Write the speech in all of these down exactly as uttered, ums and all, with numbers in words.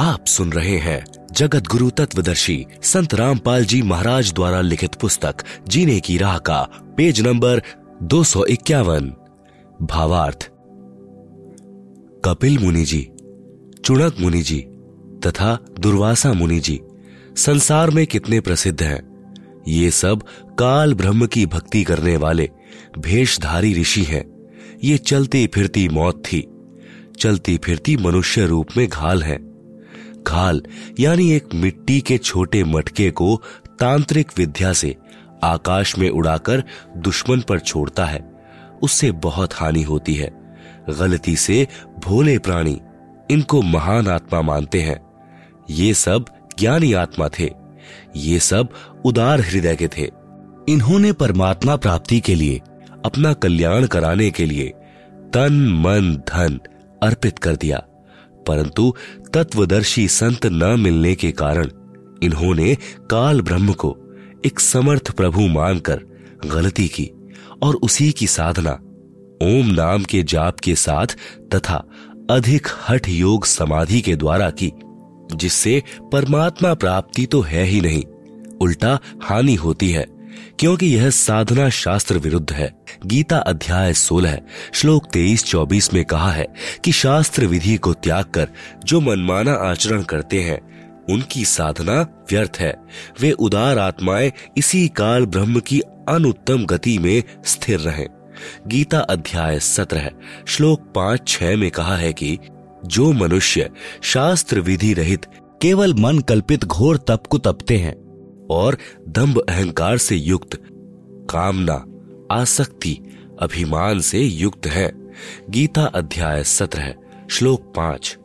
आप सुन रहे हैं जगत गुरु तत्वदर्शी संत रामपाल जी महाराज द्वारा लिखित पुस्तक जीने की राह का पेज नंबर दो सौ इक्यावन। भावार्थ। कपिल मुनि जी, चनक मुनि जी तथा दुर्वासा मुनि जी संसार में कितने प्रसिद्ध हैं। ये सब काल ब्रह्म की भक्ति करने वाले भेषधारी ऋषि हैं। ये चलती फिरती मौत थी, चलती फिरती मनुष्य रूप में घाल है। घाल यानी एक मिट्टी के छोटे मटके को तांत्रिक विद्या से आकाश में उड़ाकर दुश्मन पर छोड़ता है, उससे बहुत हानि होती है। गलती से भोले प्राणी इनको महान आत्मा मानते हैं। ये सब ज्ञानी आत्मा थे, ये सब उदार हृदय के थे। इन्होंने परमात्मा प्राप्ति के लिए, अपना कल्याण कराने के लिए तन मन धन अर्पित कर दिया, परंतु तत्वदर्शी संत न मिलने के कारण इन्होंने काल ब्रह्म को एक समर्थ प्रभु मानकर गलती की और उसी की साधना ओम नाम के जाप के साथ तथा अधिक हठ योग समाधि के द्वारा की, जिससे परमात्मा प्राप्ति तो है ही नहीं, उल्टा हानि होती है, क्योंकि यह साधना शास्त्र विरुद्ध है। गीता अध्याय सोलह श्लोक तेईस चौबीस में कहा है कि शास्त्र विधि को त्याग कर जो मनमाना आचरण करते हैं उनकी साधना व्यर्थ है। वे उदार आत्माएं इसी काल ब्रह्म की अनुत्तम गति में स्थिर रहें। गीता अध्याय सत्रह श्लोक पाँच छह में कहा है कि जो मनुष्य शास्त्र विधि रहित केवल मन कल्पित घोर तप को तपते हैं और दंभ अहंकार से युक्त, कामना आसक्ति अभिमान से युक्त है। गीता अध्याय सत्रह श्लोक पाँच।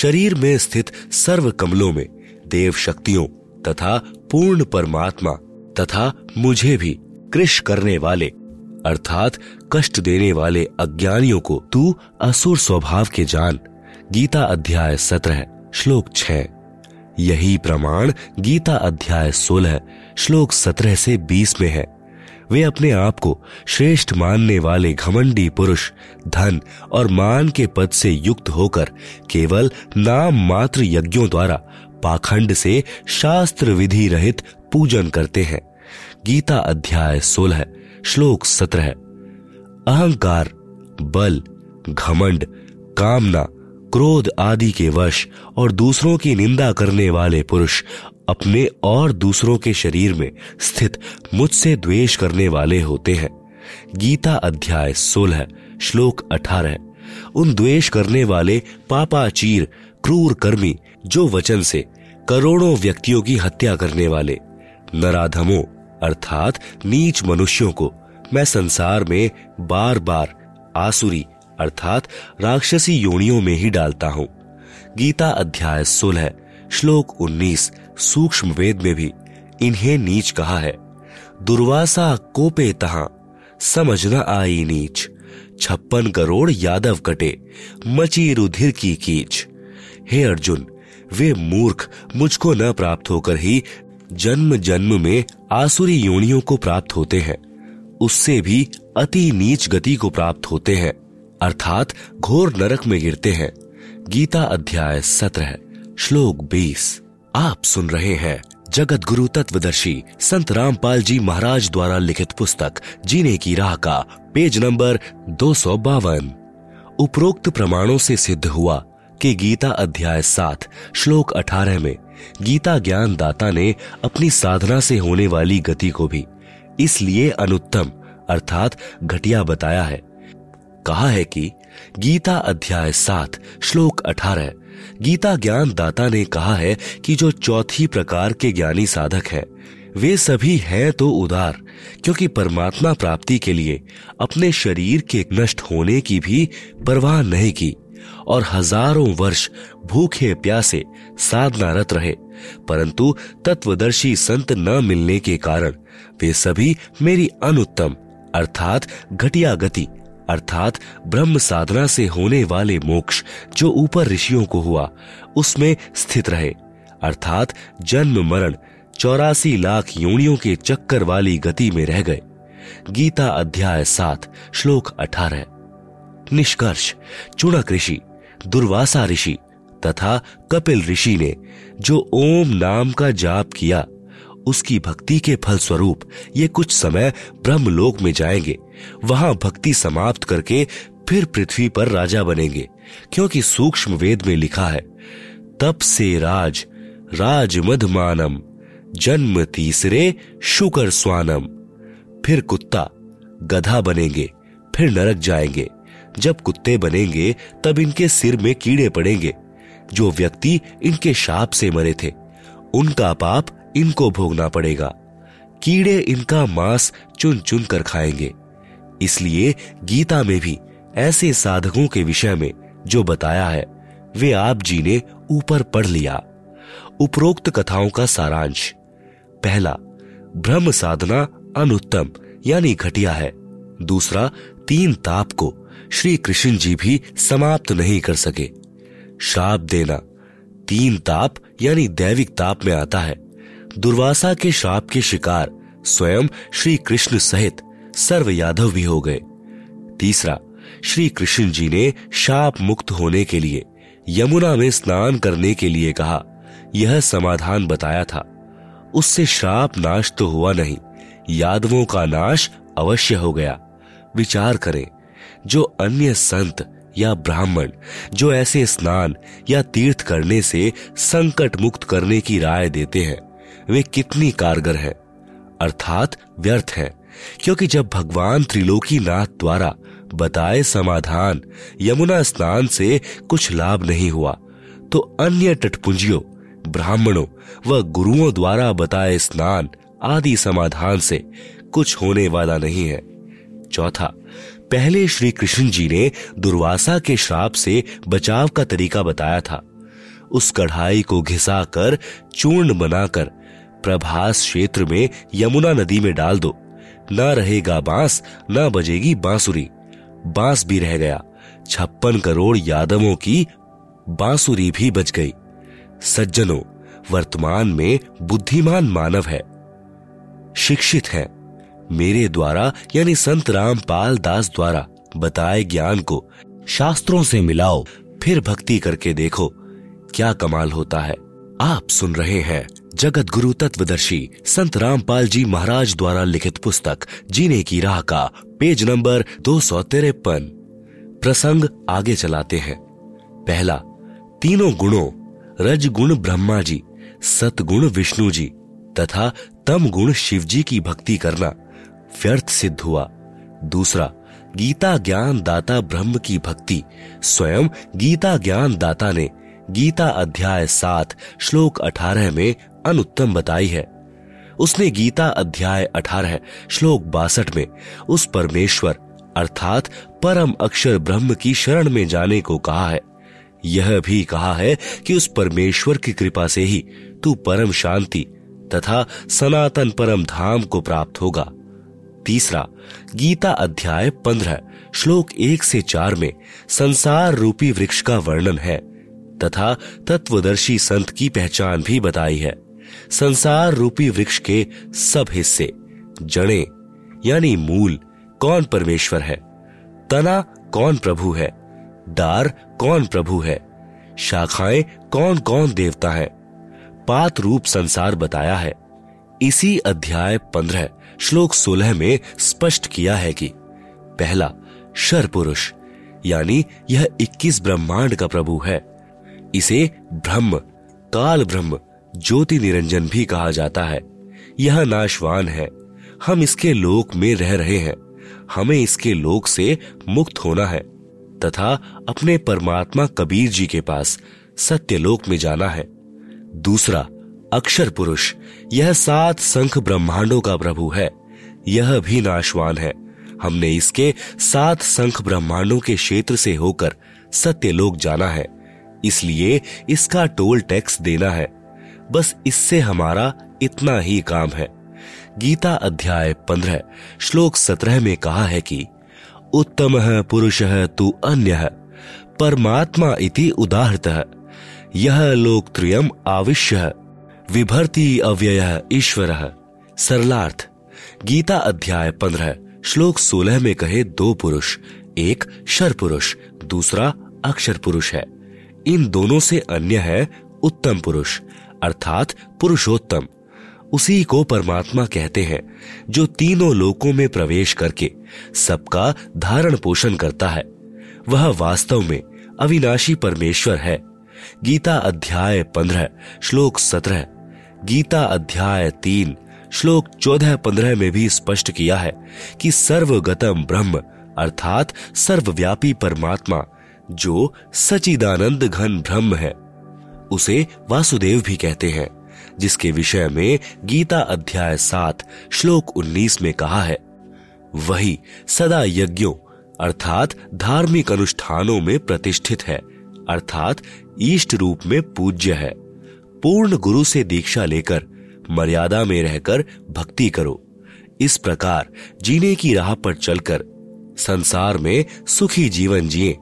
शरीर में स्थित सर्व कमलों में देव शक्तियों तथा पूर्ण परमात्मा तथा मुझे भी कृष करने वाले अर्थात कष्ट देने वाले अज्ञानियों को तू असुर स्वभाव के जान। गीता अध्याय सत्रह श्लोक छह। यही प्रमाण गीता अध्याय सोलह श्लोक सत्रह से बीस में है। वे अपने आप को श्रेष्ठ मानने वाले घमंडी पुरुष धन और मान के पद से युक्त होकर केवल नाम मात्र यज्ञों द्वारा पाखंड से शास्त्र विधि रहित पूजन करते हैं। गीता अध्याय सोलह श्लोक सत्रह। अहंकार, बल, घमंड, कामना, क्रोध आदि के वश और दूसरों की निंदा करने वाले पुरुष अपने और दूसरों के शरीर में स्थित मुझसे द्वेष करने वाले होते हैं। गीता अध्याय सोलह श्लोक अठारह। उन द्वेष करने वाले पापाचीर क्रूर कर्मी जो वचन से करोड़ों व्यक्तियों की हत्या करने वाले नराधमों अर्थात नीच मनुष्यों को मैं संसार में बार बार आसुरी अर्थात राक्षसी योनियों में ही डालता हूँ। गीता अध्याय सोलह श्लोक उन्नीस सूक्ष्म वेद में भी इन्हें नीच कहा है। दुर्वासा कोपे तहाँ समझ न आई नीच, छप्पन करोड़ यादव कटे मची रुधिर की कीच। हे अर्जुन, वे मूर्ख मुझको न प्राप्त होकर ही जन्म जन्म में आसुरी योनियों को प्राप्त होते हैं, उससे भी अति नीच गति को प्राप्त होते हैं अर्थात घोर नरक में गिरते हैं। गीता अध्याय सत्रह श्लोक बीस। आप सुन रहे हैं जगत गुरु तत्वदर्शी संत रामपाल जी महाराज द्वारा लिखित पुस्तक जीने की राह का पेज नंबर दो सौ बावन। उपरोक्त प्रमाणों से सिद्ध हुआ कि गीता अध्याय सात श्लोक अठारह में गीता ज्ञान दाता ने अपनी साधना से होने वाली गति को भी इसलिए अनुत्तम अर्थात घटिया बताया है। कहा है कि गीता अध्याय सात श्लोक अठारह गीता ज्ञान दाता ने कहा है कि जो चौथी प्रकार के ज्ञानी साधक हैं, वे सभी हैं तो उदार, क्योंकि परमात्मा प्राप्ति के लिए अपने शरीर के नष्ट होने की भी परवाह नहीं की और हजारों वर्ष भूखे प्यासे साधनारत रहे, परंतु तत्वदर्शी संत न मिलने के कारण वे सभी मेरी अनुत्तम अर्थात घटिया गति अर्थात ब्रह्म साधना से होने वाले मोक्ष जो ऊपर ऋषियों को हुआ उसमें स्थित रहे अर्थात जन्म मरण चौरासी लाख योनियों के चक्कर वाली गति में रह गए। गीता अध्याय सात श्लोक अठारह। निष्कर्ष। चुणक ऋषि, दुर्वासा ऋषि तथा कपिल ऋषि ने जो ओम नाम का जाप किया, उसकी भक्ति के फलस्वरूप ये कुछ समय ब्रह्मलोक में जाएंगे। वहां भक्ति समाप्त करके फिर पृथ्वी पर राजा बनेंगे, क्योंकि सूक्ष्म वेद में लिखा है, तप से राज राज मध मानम जन्म तीसरे शुकर स्वानम। फिर कुत्ता गधा बनेंगे, फिर नरक जाएंगे। जब कुत्ते बनेंगे तब इनके सिर में कीड़े पड़ेंगे। जो व्यक्ति इनके शाप से मरे थे, उनका पाप इनको भोगना पड़ेगा। कीड़े इनका मांस चुन चुन कर खाएंगे। इसलिए गीता में भी ऐसे साधकों के विषय में जो बताया है, वे आप जी ने ऊपर पढ़ लिया। उपरोक्त कथाओं का सारांश: पहला, ब्रह्म साधना अनुत्तम यानी घटिया है। दूसरा, तीन ताप को श्री कृष्ण जी भी समाप्त नहीं कर सके। श्राप देना तीन ताप यानी दैविक ताप में आता है। दुर्वासा के श्राप के शिकार स्वयं श्री कृष्ण सहित सर्व यादव भी हो गए। तीसरा, श्री कृष्ण जी ने शाप मुक्त होने के लिए यमुना में स्नान करने के लिए कहा। यह समाधान बताया था। उससे श्राप नाश तो हुआ नहीं, यादवों का नाश अवश्य हो गया। विचार करें, जो अन्य संत या ब्राह्मण जो ऐसे स्नान या तीर्थ करने से संकट मुक्त करने की राय देते हैं, वे कितनी कारगर हैं, अर्थात व्यर्थ हैं, क्योंकि जब भगवान त्रिलोकी नाथ द्वारा बताए समाधान यमुना स्नान से कुछ लाभ नहीं हुआ, तो अन्य टटपुंजियों, ब्राह्मणों व गुरुओं द्वारा बताए स्नान आदि समाधान से कुछ होने वाला नहीं है। चौथा, पहले श्री कृष्ण जी ने दुर्वासा के श्राप से बचाव का तरीका बताया था। उस कढ़ाई को घिसाकर चूर्ण बनाकर प्रभास क्षेत्र में यमुना नदी में डाल दो। ना रहेगा बांस, ना बजेगी बांसुरी। बांस भी रह गया, छप्पन करोड़ यादवों की बांसुरी भी बच गई। सज्जनों, वर्तमान में बुद्धिमान मानव है, शिक्षित है, मेरे द्वारा यानी संत रामपाल दास द्वारा बताए ज्ञान को शास्त्रों से मिलाओ, फिर भक्ति करके देखो, क्या कमाल होता है। आप सुन रहे हैं जगत गुरु तत्वदर्शी संत रामपाल जी महाराज द्वारा लिखित पुस्तक जीने की राह का पेज नंबर दो सौ तिरपन। प्रसंग आगे चलाते हैं। पहला, तीनों गुणों रजगुण ब्रह्मा जी, सतगुण विष्णु जी तथा तम गुण शिव जी की भक्ति करना व्यर्थ सिद्ध हुआ। दूसरा, गीता ज्ञान दाता ब्रह्म की भक्ति। स्वयं गीता ज्ञान दाता ने गीता अध्याय सात श्लोक अठारह में अनुत्तम बताई है। उसने गीता अध्याय अठारह श्लोक बासठ में उस परमेश्वर अर्थात परम अक्षर ब्रह्म की शरण में जाने को कहा है। यह भी कहा है कि उस परमेश्वर की कृपा से ही तू परम शांति तथा सनातन परम धाम को प्राप्त होगा। तीसरा, गीता अध्याय पंद्रह श्लोक एक से चार में संसार रूपी वृक्ष का वर्णन है तथा तत्वदर्शी संत की पहचान भी बताई है। संसार रूपी वृक्ष के सब हिस्से, जड़े यानी मूल कौन परमेश्वर है, तना कौन प्रभु है, डार कौन प्रभु है, शाखाएं कौन कौन देवता है, पात रूप संसार बताया है। इसी अध्याय पंद्रह श्लोक सोलह में स्पष्ट किया है कि पहला शर पुरुष यानी यह इक्कीस ब्रह्मांड का प्रभु है। इसे ब्रह्म, काल ब्रह्म, ज्योति निरंजन भी कहा जाता है। यह नाशवान है। हम इसके लोक में रह रहे हैं। हमें इसके लोक से मुक्त होना है तथा अपने परमात्मा कबीर जी के पास सत्यलोक में जाना है। दूसरा, अक्षर पुरुष यह सात संख ब्रह्मांडों का प्रभु है। यह भी नाशवान है। हमने इसके सात संख ब्रह्मांडों के क्षेत्र से होकर सत्यलोक जाना है, इसलिए इसका टोल टैक्स देना है। बस इससे हमारा इतना ही काम है। गीता अध्याय पंद्रह श्लोक सत्रह में कहा है कि उत्तमः पुरुषः तु अन्यः परमात्मा इति उदाहृतः यः लोकत्रयम् आविश्य विभर्ति अव्ययः ईश्वरः। सरलार्थ, गीता अध्याय पंद्रह श्लोक सोलह में कहे दो पुरुष, एक शर पुरुष, दूसरा अक्षर पुरुष है। इन दोनों से अन्य है उत्तम पुरुष अर्थात पुरुषोत्तम। उसी को परमात्मा कहते हैं जो तीनों लोकों में प्रवेश करके सबका धारण पोषण करता है। वह वास्तव में अविनाशी परमेश्वर है। गीता अध्याय पंद्रह श्लोक सत्रह, गीता अध्याय तीन श्लोक चौदह पंद्रह में भी स्पष्ट किया है कि सर्वगतम ब्रह्म अर्थात सर्वव्यापी परमात्मा जो सचिदानंद घन ब्रह्म है उसे वासुदेव भी कहते हैं, जिसके विषय में गीता अध्याय सात श्लोक उन्नीस में कहा है, वही सदा यज्ञों अर्थात धार्मिक अनुष्ठानों में प्रतिष्ठित है अर्थात इष्ट रूप में पूज्य है। पूर्ण गुरु से दीक्षा लेकर मर्यादा में रहकर भक्ति करो। इस प्रकार जीने की राह पर चलकर संसार में सुखी जीवन जिए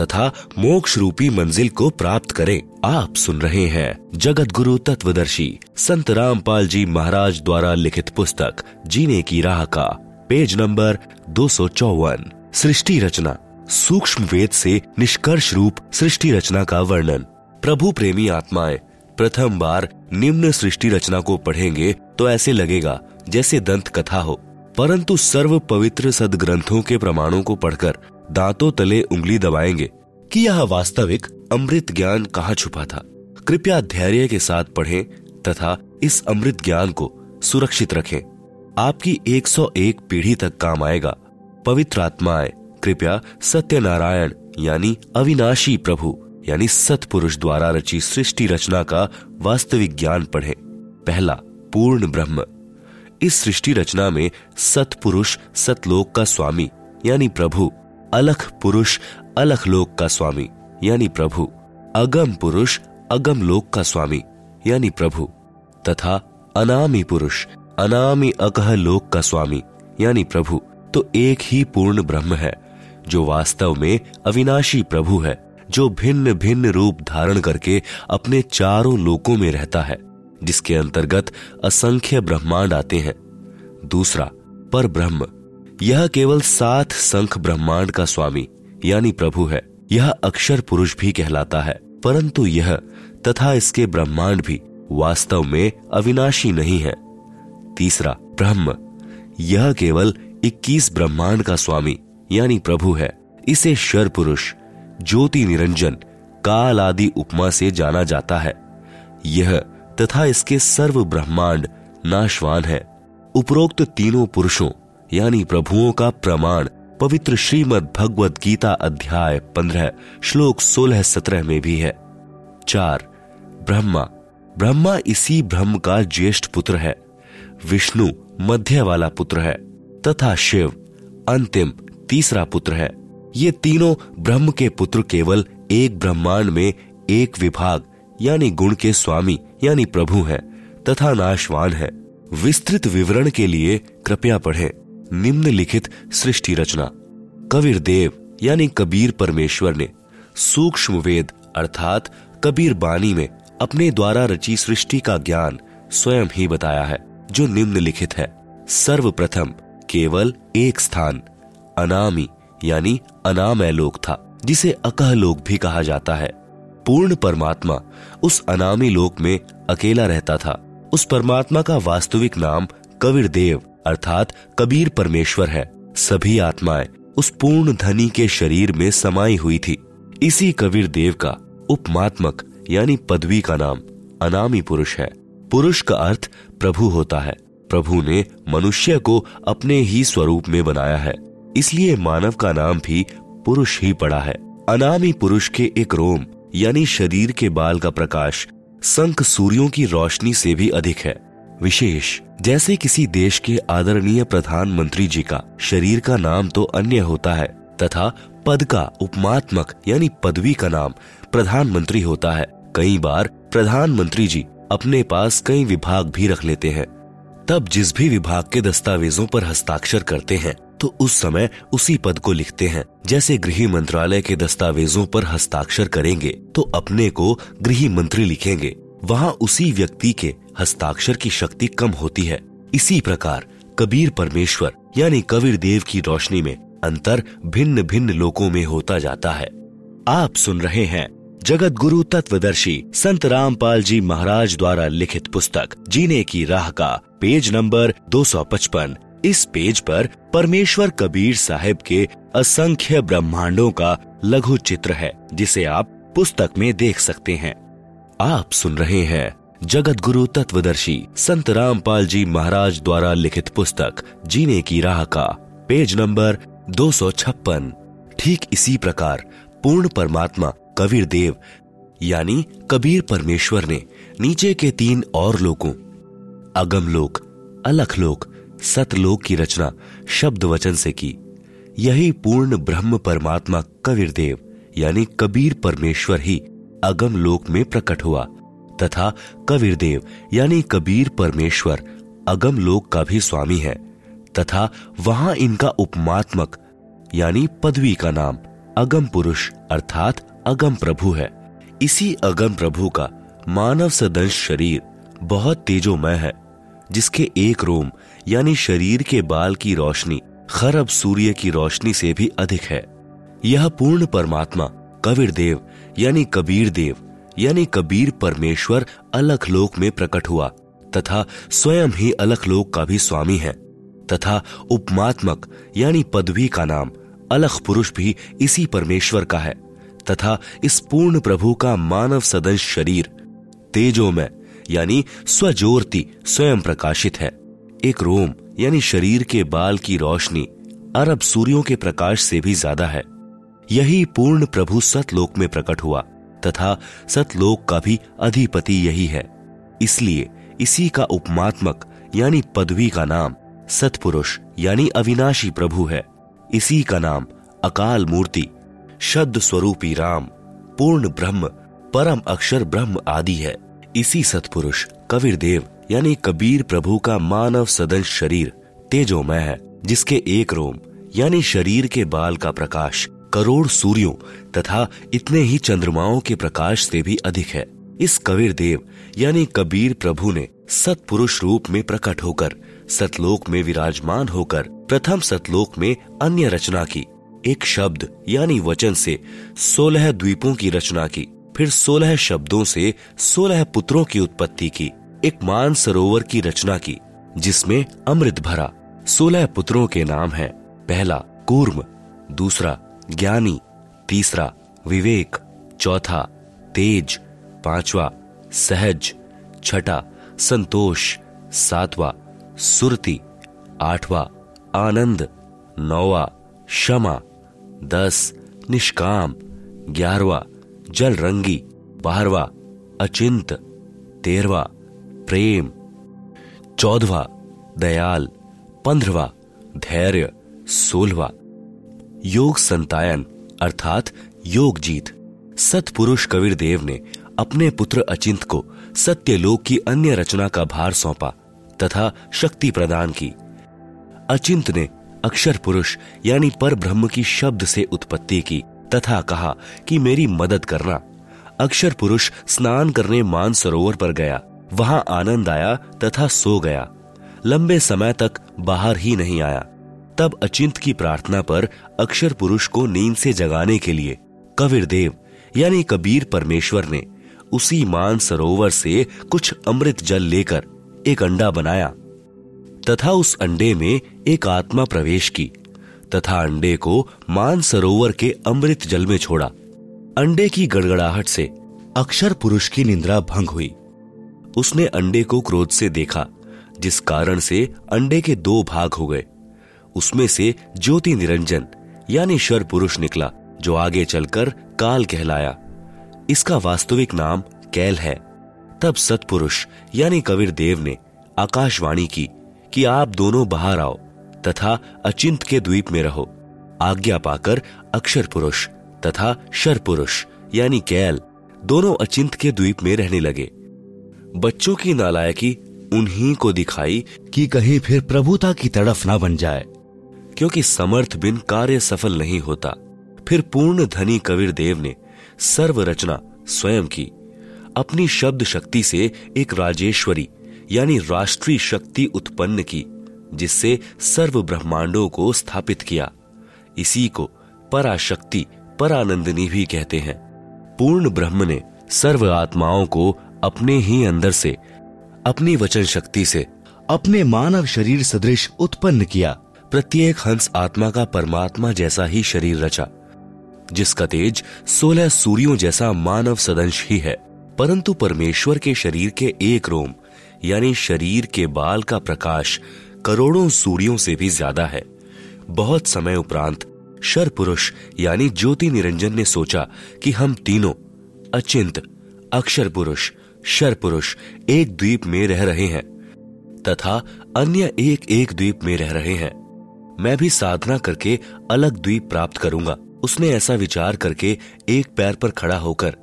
तथा मोक्ष रूपी मंजिल को प्राप्त करें। आप सुन रहे हैं जगत गुरु तत्वदर्शी संत रामपाल जी महाराज द्वारा लिखित पुस्तक जीने की राह का पेज नंबर दो सौ चौवन। सृष्टि रचना, सूक्ष्म वेद से निष्कर्ष रूप सृष्टि रचना का वर्णन। प्रभु प्रेमी आत्माएं प्रथम बार निम्न सृष्टि रचना को पढ़ेंगे तो ऐसे लगेगा जैसे दंत कथा हो, परंतु सर्व पवित्र सदग्रंथों के प्रमाणों को पढ़कर दांतों तले उंगली दबाएंगे कि यह वास्तविक अमृत ज्ञान कहाँ छुपा था। कृपया धैर्य के साथ पढ़ें तथा इस अमृत ज्ञान को सुरक्षित रखें। आपकी एक सौ एक पीढ़ी तक काम आएगा। पवित्र आत्माएं कृपया सत्यनारायण यानी अविनाशी प्रभु यानी सतपुरुष द्वारा रची सृष्टि रचना का वास्तविक ज्ञान पढ़ें। पहला, पूर्ण ब्रह्म। इस सृष्टि रचना में सतपुरुष सतलोक का स्वामी यानी प्रभु, अलख पुरुष अलख लोक का स्वामी यानी प्रभु, अगम पुरुष अगम लोक का स्वामी यानी प्रभु तथा अनामी पुरुष अनामी अकह लोक का स्वामी यानी प्रभु तो एक ही पूर्ण ब्रह्म है जो वास्तव में अविनाशी प्रभु है, जो भिन्न भिन्न रूप धारण करके अपने चारों लोकों में रहता है, जिसके अंतर्गत असंख्य ब्रह्मांड आते हैं। दूसरा, पर ब्रह्म। यह केवल सात संख ब्रह्मांड का स्वामी यानी प्रभु है। यह अक्षर पुरुष भी कहलाता है, परंतु यह तथा इसके ब्रह्मांड भी वास्तव में अविनाशी नहीं है। तीसरा, ब्रह्म। यह केवल इक्कीस ब्रह्मांड का स्वामी यानी प्रभु है। इसे शर पुरुष ज्योति निरंजन काल आदि उपमा से जाना जाता है। यह तथा इसके सर्व ब्रह्मांड नाशवान है। उपरोक्त तीनों पुरुषों यानी प्रभुओं का प्रमाण पवित्र श्रीमद् भगवद गीता अध्याय पंद्रह श्लोक सोलह सत्रह में भी है। चार, ब्रह्मा। ब्रह्मा इसी ब्रह्म का ज्येष्ठ पुत्र है। विष्णु मध्य वाला पुत्र है तथा शिव अंतिम तीसरा पुत्र है। ये तीनों ब्रह्म के पुत्र केवल एक ब्रह्मांड में एक विभाग यानी गुण के स्वामी यानी प्रभु है तथा नाशवान है। विस्तृत विवरण के लिए कृपया पढ़ें निम्नलिखित सृष्टि रचना। कबीर देव यानी कबीर परमेश्वर ने सूक्ष्म वेद अर्थात कबीर बानी में अपने द्वारा रची सृष्टि का ज्ञान स्वयं ही बताया है जो निम्नलिखित है। सर्वप्रथम केवल एक स्थान अनामी यानी अनामय लोक था, जिसे अकह लोक भी कहा जाता है। पूर्ण परमात्मा उस अनामी लोक में अकेला रहता था। उस परमात्मा का वास्तविक नाम कबीर देव अर्थात कबीर परमेश्वर है। सभी आत्माएं उस पूर्ण धनी के शरीर में समाई हुई थी। इसी कबीर देव का उपमात्मक यानी पदवी का नाम अनामी पुरुष है। पुरुष का अर्थ प्रभु होता है। प्रभु ने मनुष्य को अपने ही स्वरूप में बनाया है, इसलिए मानव का नाम भी पुरुष ही पड़ा है। अनामी पुरुष के एक रोम यानी शरीर के बाल का प्रकाश संक सूर्यों की रोशनी से भी अधिक है। विशेष, जैसे किसी देश के आदरणीय प्रधानमंत्री जी का शरीर का नाम तो अन्य होता है तथा पद का उपमात्मक यानी पदवी का नाम प्रधानमंत्री होता है। कई बार प्रधानमंत्री जी अपने पास कई विभाग भी रख लेते हैं, तब जिस भी विभाग के दस्तावेजों पर हस्ताक्षर करते हैं तो उस समय उसी पद को लिखते हैं। जैसे गृह मंत्रालय के दस्तावेजों पर हस्ताक्षर करेंगे तो अपने को गृह मंत्री लिखेंगे, वहाँ उसी व्यक्ति के हस्ताक्षर की शक्ति कम होती है। इसी प्रकार कबीर परमेश्वर यानी कबीर देव की रोशनी में अंतर भिन्न भिन्न लोकों में होता जाता है। आप सुन रहे हैं जगत गुरु तत्वदर्शी संत रामपाल जी महाराज द्वारा लिखित पुस्तक जीने की राह का पेज नंबर दो सौ पचपन। इस पेज पर परमेश्वर कबीर साहिब के असंख्य ब्रह्मांडों का लघु चित्र है जिसे आप पुस्तक में देख सकते हैं। आप सुन रहे हैं जगत गुरु तत्वदर्शी संत रामपाल जी महाराज द्वारा लिखित पुस्तक जीने की राह का पेज नंबर दो सौ छप्पन। ठीक इसी प्रकार पूर्ण परमात्मा कबीर देव यानी कबीर परमेश्वर ने नीचे के तीन और लोकों अगम लोक, अलख लोक, सतलोक की रचना शब्द वचन से की। यही पूर्ण ब्रह्म परमात्मा कबीर देव यानी कबीर परमेश्वर ही अगम लोक में प्रकट हुआ तथा कबीर देव यानी कबीर परमेश्वर अगम लोक का भी स्वामी है तथा वहां इनका उपमात्मक यानी पदवी का नाम अगम पुरुष अर्थात अगम प्रभु है। इसी अगम प्रभु का मानव सदृश शरीर बहुत तेजोमय है जिसके एक रोम यानी शरीर के बाल की रोशनी खरब सूर्य की रोशनी से भी अधिक है। यह पूर्ण परमात्मा कबीर देव यानी कबीर देव यानी कबीर परमेश्वर अलख लोक में प्रकट हुआ तथा स्वयं ही अलख लोक का भी स्वामी है तथा उपमात्मक यानी पदवी का नाम अलख पुरुष भी इसी परमेश्वर का है तथा इस पूर्ण प्रभु का मानव सदृश शरीर तेजोमय यानी स्वज्योति स्वयं प्रकाशित है। एक रोम यानी शरीर के बाल की रोशनी अरब सूर्यों के प्रकाश से भी ज्यादा है। यही पूर्ण प्रभु सतलोक में प्रकट हुआ तथा सतलोक का भी अधिपति यही है। इसलिए इसी का उपमात्मक यानी पदवी का नाम सतपुरुष यानी अविनाशी प्रभु है। इसी का नाम अकाल मूर्ति शब्द स्वरूपी राम पूर्ण ब्रह्म परम अक्षर ब्रह्म आदि है। इसी सतपुरुष कबीर देव यानी कबीर प्रभु का मानव सदृश शरीर तेजोमय है जिसके एक रोम यानी शरीर के बाल का प्रकाश करोड़ सूर्यों तथा इतने ही चंद्रमाओं के प्रकाश से भी अधिक है। इस कबीर देव यानी कबीर प्रभु ने सतपुरुष रूप में प्रकट होकर सतलोक में विराजमान होकर प्रथम सतलोक में अन्य रचना की। एक शब्द यानी वचन से सोलह द्वीपों की रचना की, फिर सोलह शब्दों से सोलह पुत्रों की उत्पत्ति की। एक मान सरोवर की रचना की जिसमें अमृत भरा। सोलह पुत्रों के नाम हैं: पहला कूर्म, दूसरा ज्ञानी, तीसरा विवेक, चौथा तेज, पांचवा सहज, छठा संतोष, सातवा सुरति, आठवा आनंद, नौवा क्षमा, दस निष्काम, ग्यारहवा जलरंगी, बारहवा अचिंत, तेरहवा प्रेम, चौदहवा दयाल, पंद्रहवा धैर्य, सोलहवा योग संतायन अर्थात योग जीत। सतपुरुष कबीर देव ने अपने पुत्र अचिंत को सत्यलोक की अन्य रचना का भार सौंपा तथा शक्ति प्रदान की। अचिंत ने अक्षर पुरुष यानी पर ब्रह्म की शब्द से उत्पत्ति की तथा कहा कि मेरी मदद करना। अक्षर पुरुष स्नान करने मानसरोवर पर गया, वहां आनंद आया तथा सो गया, लंबे समय तक बाहर ही नहीं आया। तब अचिंत की प्रार्थना पर अक्षर पुरुष को नींद से जगाने के लिए कबीर देव यानी कबीर परमेश्वर ने उसी मानसरोवर से कुछ अमृत जल लेकर एक अंडा बनाया तथा उस अंडे में एक आत्मा प्रवेश की तथा अंडे को मानसरोवर के अमृत जल में छोड़ा। अंडे की गड़गड़ाहट से अक्षर पुरुष की निद्रा भंग हुई। उसने अंडे को क्रोध से देखा जिस कारण से अंडे के दो भाग हो गए। उसमें से ज्योति निरंजन यानी शर पुरुष निकला जो आगे चलकर काल कहलाया। इसका वास्तविक नाम कैल है। तब सतपुरुष यानी कबीर देव ने आकाशवाणी की कि आप दोनों बाहर आओ तथा अचिंत के द्वीप में रहो। आज्ञा पाकर अक्षर पुरुष तथा शर पुरुष यानी कैल दोनों अचिंत के द्वीप में रहने लगे। बच्चों की नालायकी उन्हीं को दिखाई कि कहीं फिर प्रभुता की तड़फ ना बन जाए, क्योंकि समर्थ बिन कार्य सफल नहीं होता। फिर पूर्ण धनी कबीर देव ने सर्व रचना स्वयं की। अपनी शब्द शक्ति से एक राजेश्वरी यानी राष्ट्रीय शक्ति उत्पन्न की जिससे सर्व ब्रह्मांडों को स्थापित किया। इसी को पराशक्ति परानंदिनी भी कहते हैं। पूर्ण ब्रह्म ने सर्व आत्माओं को अपने ही अंदर से, अपनी वचन शक्ति से, अपने मानव शरीर सदृश उत्पन्न किया। प्रत्येक हंस आत्मा का परमात्मा जैसा ही शरीर रचा, जिसका तेज सोलह सूर्यों जैसा मानव सदंश ही है, परंतु परमेश्वर के शरीर के एक रोम यानी शरीर के बाल का प्रकाश करोड़ों सूर्यों से भी ज्यादा है। बहुत समय उपरांत शर पुरुष यानी ज्योति निरंजन ने सोचा कि हम तीनों अचिंत, अक्षर पुरुष, शर पुरुष एक द्वीप में रह रहे हैं तथा अन्य एक एक द्वीप में रह रहे हैं। मैं भी साधना करके अलग द्वीप प्राप्त करूंगा। उसने ऐसा विचार करके एक पैर पर खड़ा होकर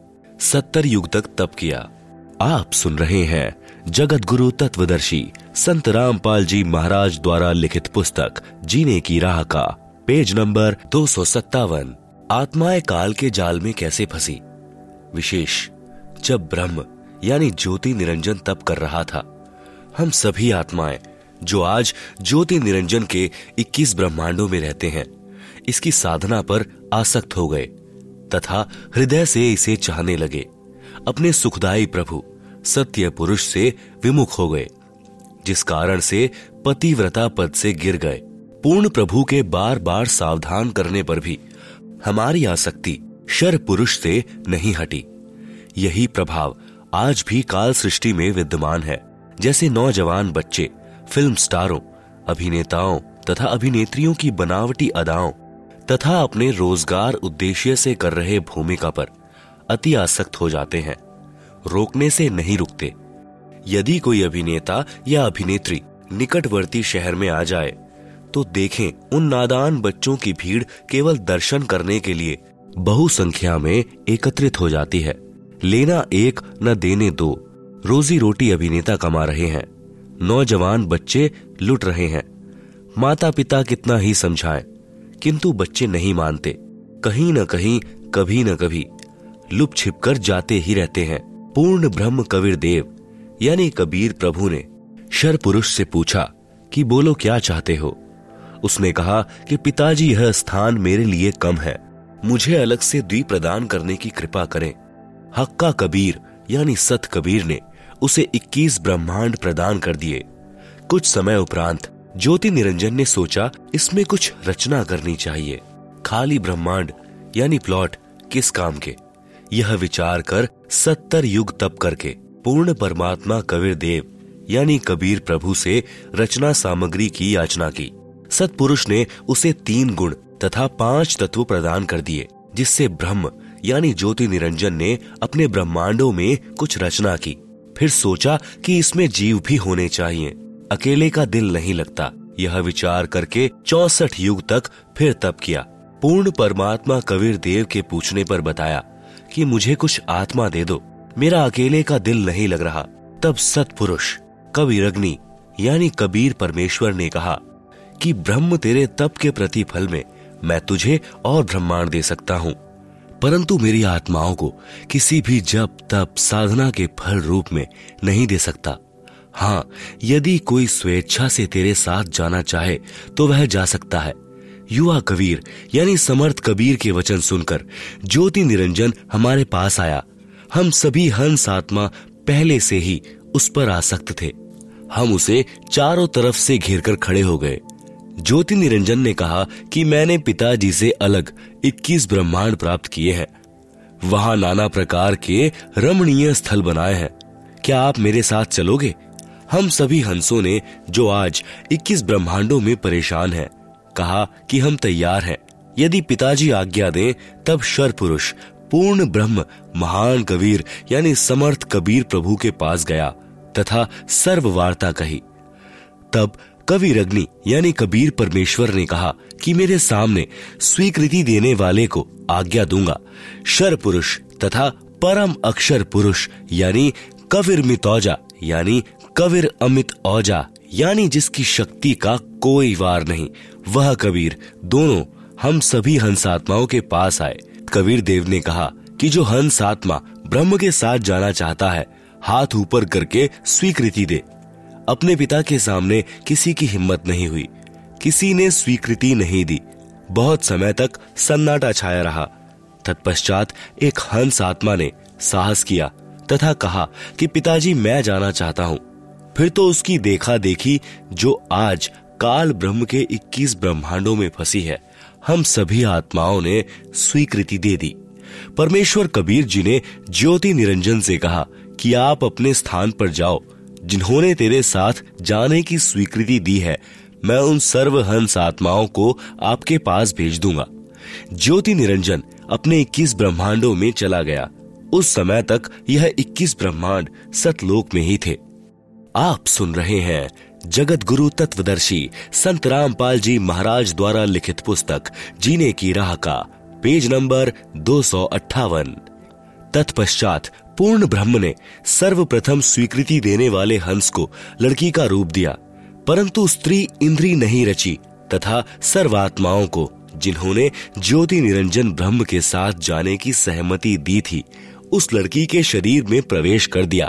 सत्तर युग तक तप किया। आप सुन रहे हैं जगत गुरु तत्वदर्शी संत रामपाल जी महाराज द्वारा लिखित पुस्तक जीने की राह का पेज नंबर दो सौ सत्तावन। आत्माएं काल के जाल में कैसे फंसी। विशेष जब ब्रह्म यानी ज्योति निरंजन तप कर रहा था, हम सभी आत्माएं जो आज ज्योति निरंजन के इक्कीस ब्रह्मांडों में रहते हैं, इसकी साधना पर आसक्त हो गए तथा हृदय से इसे चाहने लगे। अपने सुखदायी प्रभु सत्य पुरुष से विमुख हो गए, जिस कारण से पतिव्रता पद से गिर गए। पूर्ण प्रभु के बार बार सावधान करने पर भी हमारी आसक्ति शर पुरुष से नहीं हटी। यही प्रभाव आज भी काल सृष्टि में विद्यमान है। जैसे नौजवान बच्चे फिल्म स्टारों, अभिनेताओं तथा अभिनेत्रियों की बनावटी अदाओं तथा अपने रोजगार उद्देश्य से कर रहे भूमिका पर अति आसक्त हो जाते हैं, रोकने से नहीं रुकते। यदि कोई अभिनेता या अभिनेत्री निकटवर्ती शहर में आ जाए तो देखें उन नादान बच्चों की भीड़ केवल दर्शन करने के लिए बहुसंख्या में एकत्रित हो जाती है। लेना एक न देने दो, रोजी रोटी अभिनेता कमा रहे हैं, नौजवान बच्चे लुट रहे हैं। माता पिता कितना ही समझाएं किंतु बच्चे नहीं मानते। कहीं न कहीं, कभी न कभी लुप छिपकर जाते ही रहते हैं। पूर्ण ब्रह्म कबीर देव यानी कबीर प्रभु ने शर पुरुष से पूछा कि बोलो क्या चाहते हो। उसने कहा कि पिताजी यह स्थान मेरे लिए कम है, मुझे अलग से द्वीप प्रदान करने की कृपा करें। हक्का कबीर यानी सत कबीर ने उसे इक्कीस ब्रह्मांड प्रदान कर दिए। कुछ समय उपरांत ज्योति निरंजन ने सोचा इसमें कुछ रचना करनी चाहिए। खाली ब्रह्मांड यानी प्लॉट किस काम के। यह विचार कर सत्तर युग तप करके पूर्ण परमात्मा कबीर देव यानी कबीर प्रभु से रचना सामग्री की याचना की। सतपुरुष ने उसे तीन गुण तथा पांच तत्व प्रदान कर दिए, जिससे ब्रह्म यानी ज्योति निरंजन ने अपने ब्रह्मांडों में कुछ रचना की। फिर सोचा कि इसमें जीव भी होने चाहिए, अकेले का दिल नहीं लगता। यह विचार करके चौसठ युग तक फिर तप किया। पूर्ण परमात्मा कबीर देव के पूछने पर बताया कि मुझे कुछ आत्मा दे दो, मेरा अकेले का दिल नहीं लग रहा। तब सतपुरुष कबीर अग्नि यानी कबीर परमेश्वर ने कहा कि ब्रह्म तेरे तप के प्रतिफल में मैं तुझे और ब्रह्मांड दे सकता हूँ, परंतु मेरी आत्माओं को किसी भी जप तप साधना के फल रूप में नहीं दे सकता। हाँ, यदि कोई स्वेच्छा से तेरे साथ जाना चाहे तो वह जा सकता है। युवा कबीर यानी समर्थ कबीर के वचन सुनकर ज्योति निरंजन हमारे पास आया। हम सभी हंस आत्मा पहले से ही उस पर आसक्त थे। हम उसे चारों तरफ से घेरकर खड़े हो गए। ज्योति निरंजन ने कहा कि मैंने पिताजी से अलग इक्कीस ब्रह्मांड प्राप्त किए हैं, वहाँ नाना प्रकार के रमणीय स्थल बनाए हैं, क्या आप मेरे साथ चलोगे। हम सभी हंसों ने जो आज इक्कीस ब्रह्मांडों में परेशान हैं, कहा कि हम तैयार हैं। यदि पिताजी आज्ञा दें, तब शर पुरुष पूर्ण ब्रह्म महान कबीर यानी समर्थ कबीर प्रभु के पास गया तथा सर्व वार्ता कही। तब कबीर अग्नि यानी कबीर परमेश्वर ने कहा कि मेरे सामने स्वीकृति देने वाले को आज्ञा दूंगा। शर पुरुष तथा परम अक्षर पुरुष यानी कबीर मितौजा यानी कबीर अमित औजा यानी जिसकी शक्ति का कोई वार नहीं, वह कबीर दोनों हम सभी हंस आत्माओं के पास आए। कबीर देव ने कहा कि जो हंस आत्मा ब्रह्म के साथ जाना चाहता है, हाथ ऊपर करके स्वीकृति दे। अपने पिता के सामने किसी की हिम्मत नहीं हुई, किसी ने स्वीकृति नहीं दी। बहुत समय तक सन्नाटा छाया रहा। तत्पश्चात एक हंस आत्मा ने साहस किया तथा कहा कि पिताजी मैं जाना चाहता हूँ। फिर तो उसकी देखा देखी जो आज काल ब्रह्म के इक्कीस ब्रह्मांडों में फंसी है, हम सभी आत्माओं ने स्वीकृति दे दी। परमेश्वर कबीर जी ने ज्योति निरंजन से कहा कि आप अपने स्थान पर जाओ, जिन्होंने तेरे साथ जाने की स्वीकृति दी है मैं उन सर्वहंस आत्माओं को आपके पास भेज दूंगा। ज्योति निरंजन अपने इक्कीस ब्रह्मांडों में चला गया। उस समय तक यह इक्कीस ब्रह्मांड सतलोक में ही थे। आप सुन रहे हैं जगत गुरु तत्वदर्शी संत रामपाल जी महाराज द्वारा लिखित पुस्तक जीने की राह का पेज नंबर दो सौ अट्ठावन। तत्पश्चात पूर्ण ब्रह्म ने सर्वप्रथम स्वीकृति देने वाले हंस को लड़की का रूप दिया, परंतु स्त्री इंद्री नहीं रची तथा सर्वात्माओं को जिन्होंने ज्योति निरंजन ब्रह्म के साथ जाने की सहमति दी थी उस लड़की के शरीर में प्रवेश कर दिया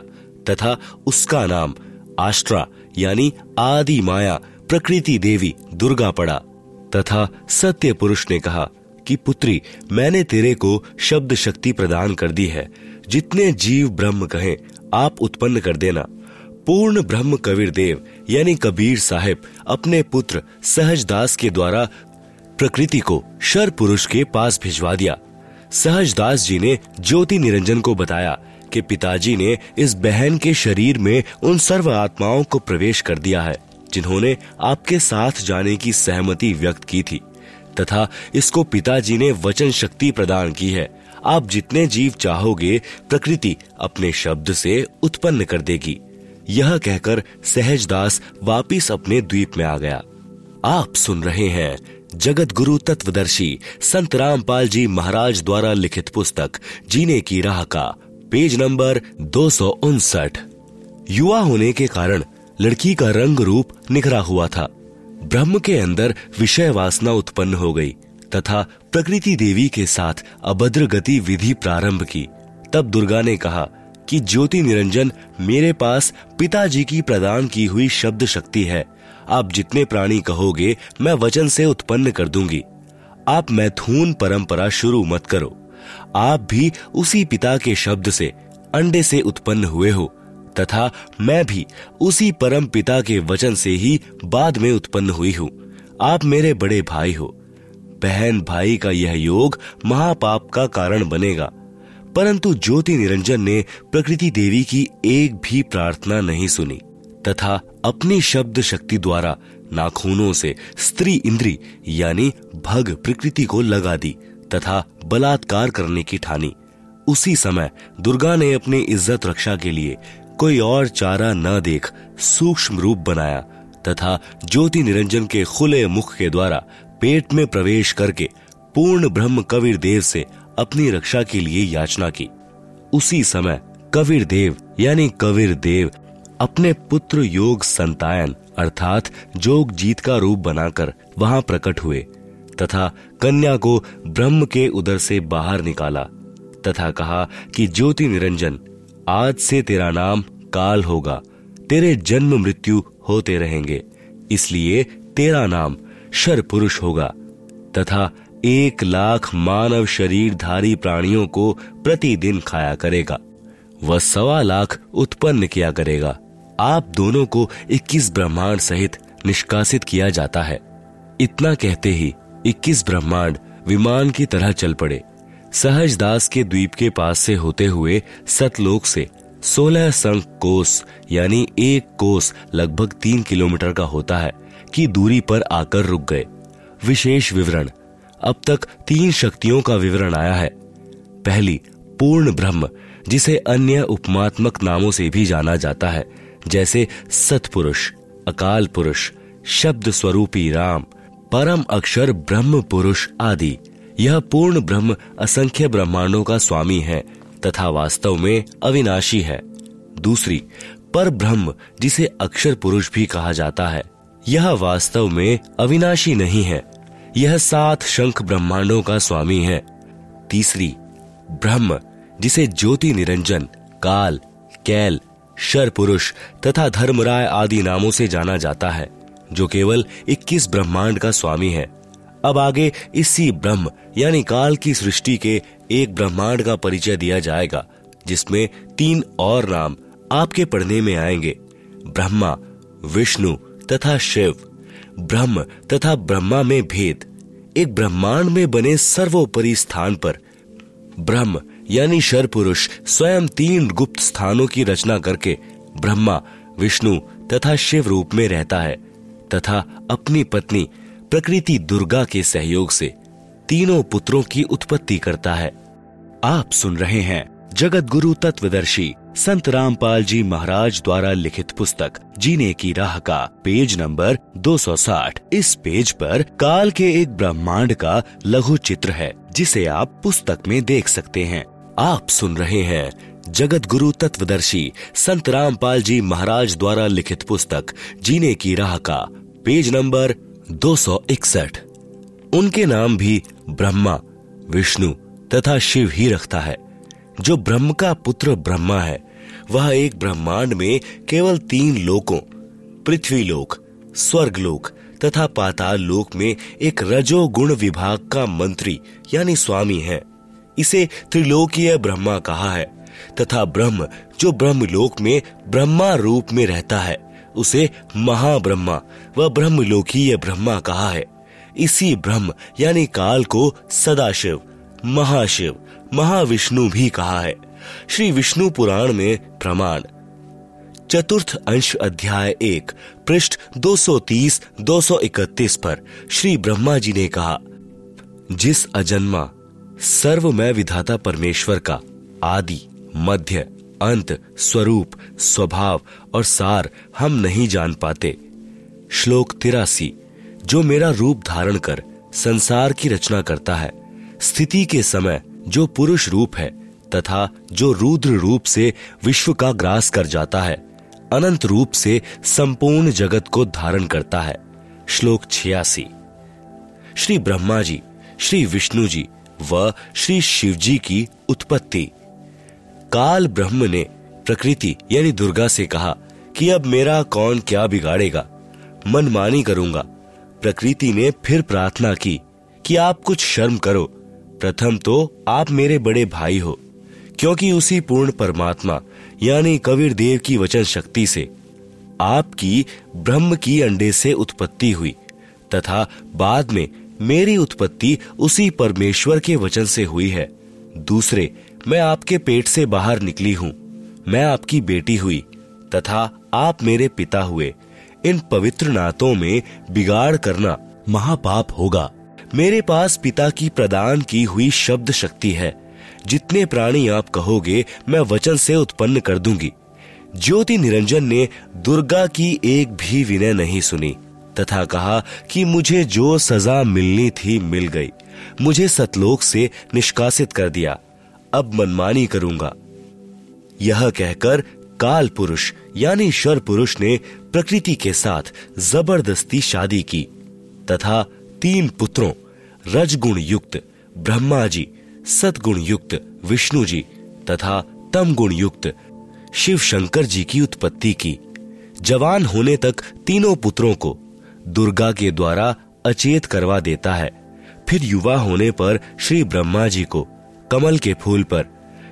तथा उसका नाम आष्ट्रा यानी आदि माया प्रकृति देवी दुर्गा पड़ा। तथा सत्य पुरुष ने कहा कि पुत्री मैंने तेरे को शब्द शक्ति प्रदान कर दी है, जितने जीव ब्रह्म कहें आप उत्पन्न कर देना। पूर्ण ब्रह्म कबीर देव यानी कबीर साहिब अपने पुत्र सहजदास के द्वारा प्रकृति को शर पुरुष के पास भिजवा दिया। सहजदास जी ने ज्योति निरंजन को बताया कि पिताजी ने इस बहन के शरीर में उन सर्व आत्माओं को प्रवेश कर दिया है जिन्होंने आपके साथ जाने की सहमति व्यक्त की थी तथा इसको पिताजी ने वचन शक्ति प्रदान की है। आप जितने जीव चाहोगे प्रकृति अपने शब्द से उत्पन्न कर देगी। यह कहकर सहजदास वापिस अपने द्वीप में आ गया। आप सुन रहे हैं जगत गुरु तत्वदर्शी संत रामपाल जी महाराज द्वारा लिखित पुस्तक जीने की राह का पेज नंबर दो सौ उनसठ। युवा होने के कारण लड़की का रंग रूप निखरा हुआ था। ब्रह्म के अंदर विषय वासना उत्पन्न हो गई तथा प्रकृति देवी के साथ अभद्र गति विधि प्रारंभ की। तब दुर्गा ने कहा कि ज्योति निरंजन मेरे पास पिताजी की प्रदान की हुई शब्द शक्ति है, आप जितने प्राणी कहोगे मैं वचन से उत्पन्न कर दूंगी। आप मैथुन परंपरा शुरू मत करो, आप भी उसी पिता के शब्द से अंडे से उत्पन्न हुए हो तथा मैं भी उसी परम पिता के वचन से ही बाद में उत्पन्न हुई हूँ। आप मेरे बड़े भाई हो। बहन भाई का यह योग महापाप का कारण बनेगा। परंतु ज्योति निरंजन ने प्रकृति देवी की एक भी प्रार्थना नहीं सुनी तथा अपनी शब्द शक्ति द्वारा नाखूनों से स्त्री इंद्री यानी भग प्रकृति को लगा दी तथा बलात्कार करने की ठानी। उसी समय दुर्गा ने अपनी इज्जत रक्षा के लिए कोई और चारा न देख सूक्ष्म रूप बनाया तथा ज्योति निरंजन के खुले मुख के द्वारा पेट में प्रवेश करके पूर्ण ब्रह्म कबीर देव से अपनी रक्षा के लिए याचना की। उसी समय कबीर देव यानी कबीर देव अपने पुत्र योग संतायन अर्थात जोगजीत का रूप बनाकर वहां प्रकट हुए तथा कन्या को ब्रह्म के उदर से बाहर निकाला तथा कहा कि ज्योति निरंजन आज से तेरा नाम काल होगा, तेरे जन्म मृत्यु होते रहेंगे, इसलिए तेरा नाम शर पुरुष होगा तथा एक लाख मानव शरीरधारी प्राणियों को प्रतिदिन खाया करेगा, वह सवा लाख उत्पन्न किया करेगा। आप दोनों को इक्कीस ब्रह्मांड सहित निष्कासित किया जाता है। इतना कहते ही इक्कीस ब्रह्मांड विमान की तरह चल पड़े। सहजदास के द्वीप के पास से होते हुए सतलोक से सोलह संख कोस यानी एक कोस लगभग तीन किलोमीटर का होता है की दूरी पर आकर रुक गए। विशेष विवरण। अब तक तीन शक्तियों का विवरण आया है। पहली पूर्ण ब्रह्म जिसे अन्य उपमात्मक नामों से भी जाना जाता है जैसे सतपुरुष, अकाल पुरुष, शब्द स्वरूपी राम, परम अक्षर ब्रह्म पुरुष आदि। यह पूर्ण ब्रह्म असंख्य ब्रह्मांडों का स्वामी है तथा वास्तव में अविनाशी है। दूसरी पर ब्रह्म जिसे अक्षर पुरुष भी कहा जाता है, यह वास्तव में अविनाशी नहीं है, यह सात शंख ब्रह्मांडों का स्वामी है। तीसरी ब्रह्म जिसे ज्योति निरंजन, काल, कैल, शर पुरुष तथा धर्मराय आदि नामों से जाना जाता है जो केवल इक्कीस ब्रह्मांड का स्वामी है। अब आगे इसी ब्रह्म यानी काल की सृष्टि के एक ब्रह्मांड का परिचय दिया जाएगा, जिसमें तीन और नाम आपके पढ़ने में आएंगे, ब्रह्मा, विष्णु तथा शिव। ब्रह्म तथा ब्रह्मा में भेद, एक ब्रह्मांड में बने सर्वोपरि स्थान पर ब्रह्म यानी शर पुरुष स्वयं तीन गुप्त स्थानों की रचना करके ब्रह्मा, विष्णु तथा शिव रूप में रहता है तथा अपनी पत्नी प्रकृति दुर्गा के सहयोग से तीनों पुत्रों की उत्पत्ति करता है। आप सुन रहे हैं जगत गुरु तत्वदर्शी संत रामपाल जी महाराज द्वारा लिखित पुस्तक जीने की राह का पेज नंबर दो सौ साठ। इस पेज पर काल के एक ब्रह्मांड का लघु चित्र है, जिसे आप पुस्तक में देख सकते हैं। आप सुन रहे हैं जगत गुरु तत्वदर्शी संत रामपाल जी महाराज द्वारा लिखित पुस्तक जीने की राह का पेज नंबर दो सौ इकसठ। उनके नाम भी ब्रह्मा, विष्णु तथा शिव ही रखता है। जो ब्रह्म का पुत्र ब्रह्मा है, वह एक ब्रह्मांड में केवल तीन लोकों पृथ्वी लोक, स्वर्ग लोक तथा पाताल लोक में एक रजोगुण विभाग का मंत्री यानी स्वामी है। इसे त्रिलोकीय ब्रह्मा कहा है तथा ब्रह्म जो ब्रह्मलोक में ब्रह्मा रूप में रहता है, उसे महाब्रह्मा व ब्रह्मलोकीय ब्रह्मा कहा है। इसी ब्रह्म यानी काल को सदाशिव, महाशिव, महाविष्णु भी कहा है। श्री विष्णु पुराण में प्रमाण चतुर्थ अंश अध्याय एक पृष्ठ दो सौ तीस दो सौ इकतीस पर श्री ब्रह्मा जी ने कहा, जिस अजन्मा सर्वमय विधाता परमेश्वर का आदि, मध्य, अंत, स्वरूप, स्वभाव और सार हम नहीं जान पाते। श्लोक तिरासी, जो मेरा रूप धारण कर संसार की रचना करता है, स्थिति के समय जो पुरुष रूप है तथा जो रुद्र रूप से विश्व का ग्रास कर जाता है, अनंत रूप से संपूर्ण जगत को धारण करता है। श्लोक छियासी। श्री ब्रह्मा जी, श्री विष्णु जी व श्री शिव जी की उत्पत्ति। काल ब्रह्म ने प्रकृति यानी दुर्गा से कहा कि अब मेरा कौन क्या बिगाड़ेगा, मनमानी करूंगा। प्रकृति ने फिर प्रार्थना की कि आप कुछ शर्म करो, प्रथम तो आप मेरे बड़े भाई हो, क्योंकि उसी पूर्ण परमात्मा यानी कबीर देव की वचन शक्ति से आपकी ब्रह्म की अंडे से उत्पत्ति हुई तथा बाद में मेरी उत्पत्ति उसी परमेश्वर के वचन से हुई है। दूसरे, मैं आपके पेट से बाहर निकली हूँ, मैं आपकी बेटी हुई तथा आप मेरे पिता हुए। इन पवित्र नातों में बिगाड़ करना महापाप होगा। मेरे पास पिता की प्रदान की हुई शब्द शक्ति है, जितने प्राणी आप कहोगे मैं वचन से उत्पन्न कर दूंगी। ज्योति निरंजन ने दुर्गा की एक भी विनय नहीं सुनी तथा कहा कि मुझे जो सजा मिलनी थी मिल गई, मुझे सतलोक से निष्कासित कर दिया, अब मनमानी करूंगा। यह कहकर काल पुरुष यानी शर पुरुष ने प्रकृति के साथ जबरदस्ती शादी की तथा तीन पुत्रों रजगुण युक्त ब्रह्मा जी, सतगुण युक्त विष्णु जी तथा तमगुण युक्त शिव शंकर जी की उत्पत्ति की। जवान होने तक तीनों पुत्रों को दुर्गा के द्वारा अचेत करवा देता है। फिर युवा होने पर श्री ब्रह्मा जी को कमल के फूल पर,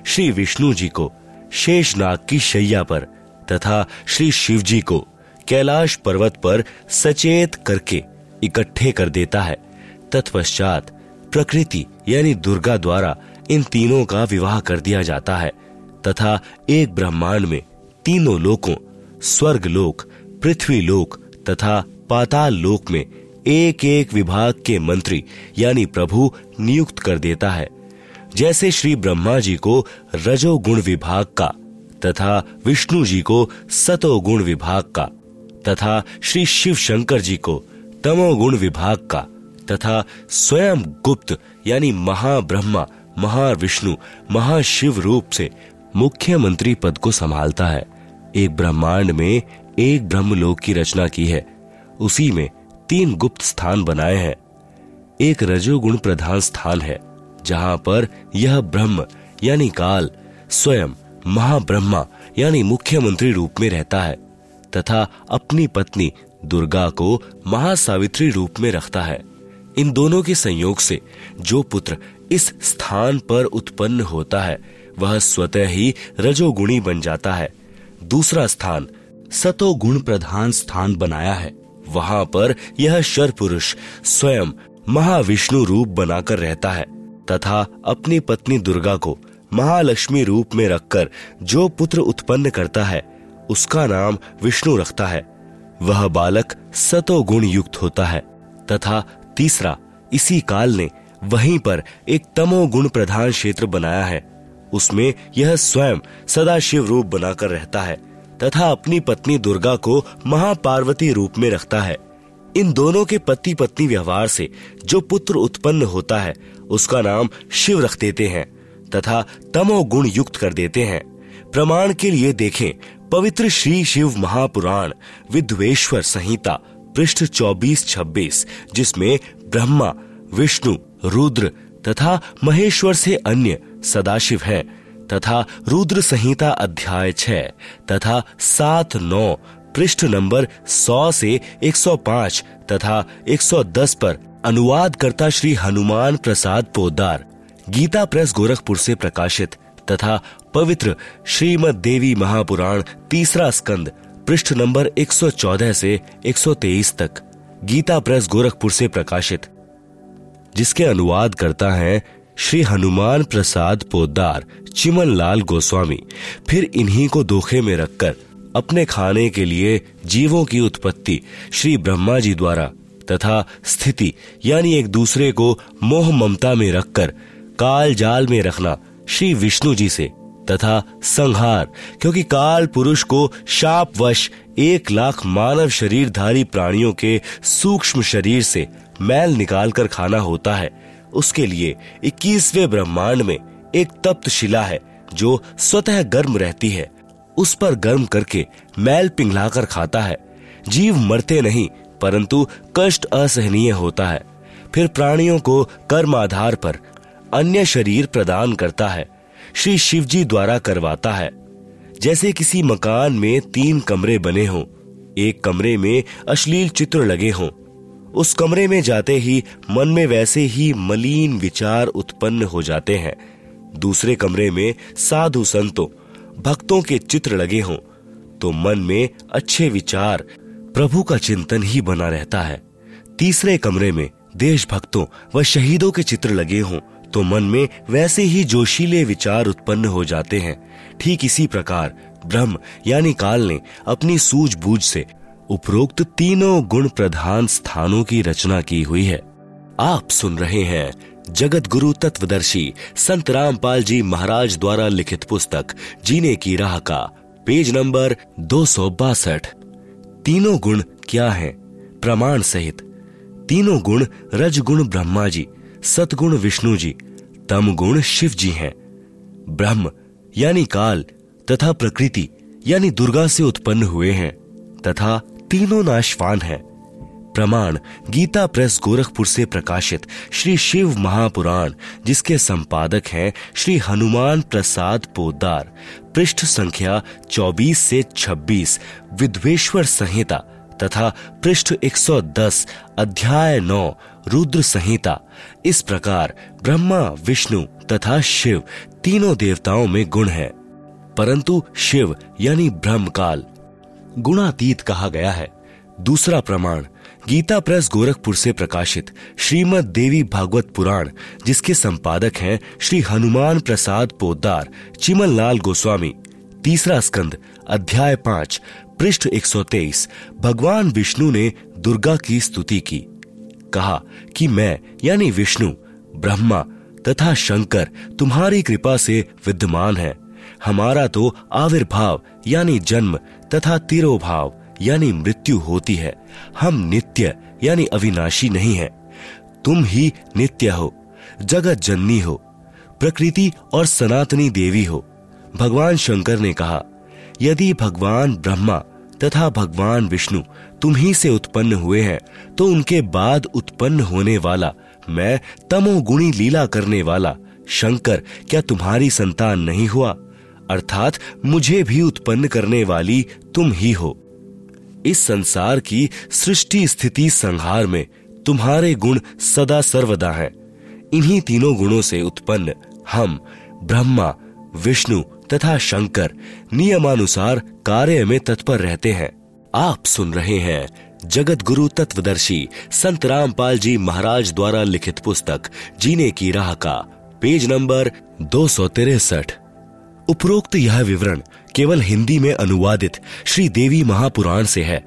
श्री विष्णु जी को शेषनाग की शैया पर तथा श्री शिव जी को कैलाश पर्वत पर सचेत करके इकट्ठे कर देता है। तत्पश्चात प्रकृति यानी दुर्गा द्वारा इन तीनों का विवाह कर दिया जाता है तथा एक ब्रह्मांड में तीनों लोकों स्वर्ग लोक, पृथ्वी लोक तथा पाताल लोक में एक एक विभाग के मंत्री यानी प्रभु नियुक्त कर देता है। जैसे श्री ब्रह्मा जी को रजोगुण विभाग का तथा विष्णु जी को सतोगुण विभाग का तथा श्री शिव शंकर जी को तमोगुण विभाग का तथा स्वयं गुप्त यानी महाब्रह्मा, महाविष्णु, महाशिव रूप से मुख्यमंत्री पद को संभालता है। एक ब्रह्मांड में एक ब्रह्मलोक की रचना की है, उसी में तीन गुप्त स्थान बनाए हैं। एक रजोगुण प्रधान स्थान है, जहाँ पर यह ब्रह्म यानी काल स्वयं महाब्रह्मा यानी मुख्यमंत्री रूप में रहता है तथा अपनी पत्नी दुर्गा को महासावित्री रूप में रखता है। इन दोनों के संयोग से जो पुत्र इस स्थान पर उत्पन्न होता है वह स्वतः ही रजोगुणी बन जाता है। दूसरा स्थान सतोगुण प्रधान स्थान बनाया है, वहाँ पर यह शर पुरुष स्वयं महाविष्णु रूप बनाकर रहता है तथा अपनी पत्नी दुर्गा को महालक्ष्मी रूप में रखकर जो पुत्र उत्पन्न करता है उसका नाम विष्णु रखता है। वह बालक सतोगुण युक्त होता है तथा तीसरा इसी काल ने वहीं पर एक तमोगुण प्रधान क्षेत्र बनाया है, उसमें यह स्वयं सदाशिव रूप बनाकर रहता है तथा अपनी पत्नी दुर्गा को महापार्वती रूप में रखता है। इन दोनों के पति पत्नी व्यवहार से जो पुत्र उत्पन्न होता है उसका नाम शिव रख देते हैं तथा तमोगुण युक्त कर देते हैं। प्रमाण के लिए देखें पवित्र श्री शिव महापुराण विद्वेश्वर संहिता पृष्ठ चौबीस छब्बीस, जिसमें ब्रह्मा, विष्णु, रुद्र तथा महेश्वर से अन्य सदाशिव हैं तथा रुद्र संहिता अध्याय छह तथा सात नौ पृष्ठ नंबर सौ से एक सौ पाँच तथा एक सौ दस पर अनुवादकर्ता श्री हनुमान प्रसाद पोदार, गीता प्रेस गोरखपुर से प्रकाशित तथा पवित्र श्रीमद् देवी महापुराण तीसरा स्कंद पृष्ठ नंबर एक सौ चौदह से एक सौ तेईस तक, गीता प्रेस गोरखपुर से प्रकाशित, जिसके अनुवाद करता है श्री हनुमान प्रसाद पोदार चिमन लाल गोस्वामी। फिर इन्हीं को दोखे में रखकर अपने खाने के लिए जीवों की उत्पत्ति श्री ब्रह्मा जी द्वारा तथा स्थिति यानी एक दूसरे को मोह ममता में रखकर काल जाल में रखना श्री विष्णु जी से तथा संहार, क्योंकि काल पुरुष को शापवश एक लाख मानव शरीरधारी प्राणियों के सूक्ष्म शरीर से मैल निकालकर खाना होता है, उसके लिए इक्कीसवें ब्रह्मांड में एक तप्त शिला है जो स्वतः गर्म रहती है, उस पर गर्म करके मैल पिघलाकर खाता है। जीव मरते नहीं परंतु कष्ट असहनीय होता है। फिर प्राणियों को कर्म आधार पर अन्य शरीर प्रदान करता है, श्री शिवजी द्वारा करवाता है। जैसे किसी मकान में तीन कमरे बने हों, एक कमरे में अश्लील चित्र लगे हों, उस कमरे में जाते ही मन में वैसे ही मलिन विचार उत्पन्न हो जाते हैं। दूसरे कमरे में साधु संतों, भक्तों के चित्र लगे हों तो मन में अच्छे विचार, प्रभु का चिंतन ही बना रहता है। तीसरे कमरे में देशभक्तों व शहीदों के चित्र लगे हों तो मन में वैसे ही जोशीले विचार उत्पन्न हो जाते हैं। ठीक इसी प्रकार ब्रह्म यानी काल ने अपनी सूझबूझ से उपरोक्त तीनों गुण प्रधान स्थानों की रचना की हुई है। आप सुन रहे हैं जगत गुरु तत्वदर्शी संत रामपाल जी महाराज द्वारा लिखित पुस्तक जीने की राह का पेज नंबर दो सौ बासठ। तीनों गुण क्या हैं? प्रमाण सहित। तीनों गुण रजगुण ब्रह्मा जी, सतगुण विष्णु जी, तम गुण शिव जी हैं। ब्रह्म यानी काल तथा प्रकृति यानी दुर्गा से उत्पन्न हुए हैं तथा तीनों नाशवान हैं। प्रमाण गीता प्रेस गोरखपुर से प्रकाशित श्री शिव महापुराण, जिसके संपादक हैं श्री हनुमान प्रसाद पोदार, पृष्ठ संख्या चौबीस से छब्बीस, विद्वेश्वर संहिता तथा पृष्ठ एक सौ दस, अध्याय नौ, रुद्र संहिता। इस प्रकार ब्रह्मा, विष्णु तथा शिव तीनों देवताओं में गुण हैं, परंतु शिव यानी ब्रह्मकाल गुणातीत कहा गया है। दूसरा प्रमाण गीता प्रेस गोरखपुर से प्रकाशित श्रीमद् देवी भागवत पुराण, जिसके संपादक हैं श्री हनुमान प्रसाद पोदार चिमन लाल गोस्वामी, तीसरा स्कंद अध्याय पांच पृष्ठ एक सौ तेईस। भगवान विष्णु ने दुर्गा की स्तुति की, कहा कि मैं यानी विष्णु, ब्रह्मा तथा शंकर तुम्हारी कृपा से विद्यमान है। हमारा तो आविर्भाव यानी जन्म तथा तिरोभाव यानी मृत्यु होती है। हम नित्य यानी अविनाशी नहीं है। तुम ही नित्य हो, जगत जननी हो, प्रकृति और सनातनी देवी हो। भगवान शंकर ने कहा, यदि भगवान ब्रह्मा तथा भगवान विष्णु तुम्ही से उत्पन्न हुए हैं तो उनके बाद उत्पन्न होने वाला मैं तमोगुणी लीला करने वाला शंकर क्या तुम्हारी संतान नहीं हुआ? अर्थात मुझे भी उत्पन्न करने वाली तुम ही हो। इस संसार की सृष्टि स्थिति संहार में तुम्हारे गुण सदा सर्वदा हैं। इन्हीं तीनों गुणों से उत्पन्न हम ब्रह्मा, विष्णु तथा शंकर नियमानुसार कार्य में तत्पर रहते हैं। आप सुन रहे हैं जगत गुरु तत्वदर्शी संत रामपाल जी महाराज द्वारा लिखित पुस्तक जीने की राह का पेज नंबर दो सौ तिरसठ। उपरोक्त यह विवरण केवल हिंदी में अनुवादित श्री देवी महापुराण से है,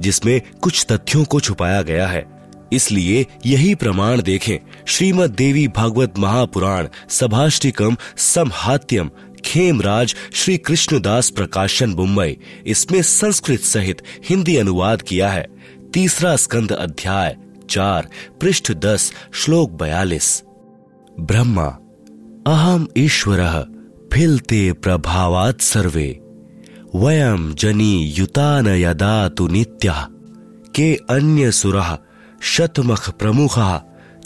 जिसमें कुछ तथ्यों को छुपाया गया है। इसलिए यही प्रमाण देखें श्रीमद् देवी भागवत महापुराण सभाष्टिकम समहात्यम खेमराज श्री कृष्णदास प्रकाशन मुंबई। इसमें संस्कृत सहित हिंदी अनुवाद किया है। तीसरा स्कंद अध्याय चार पृष्ठ दस श्लोक बयालीस। ब्रह्मा अहम ईश्वरः फिलते प्रभावात् सर्वे वयम जनी युतान यदातु नित्यः के अन्य सुरः शतमख प्रमुखः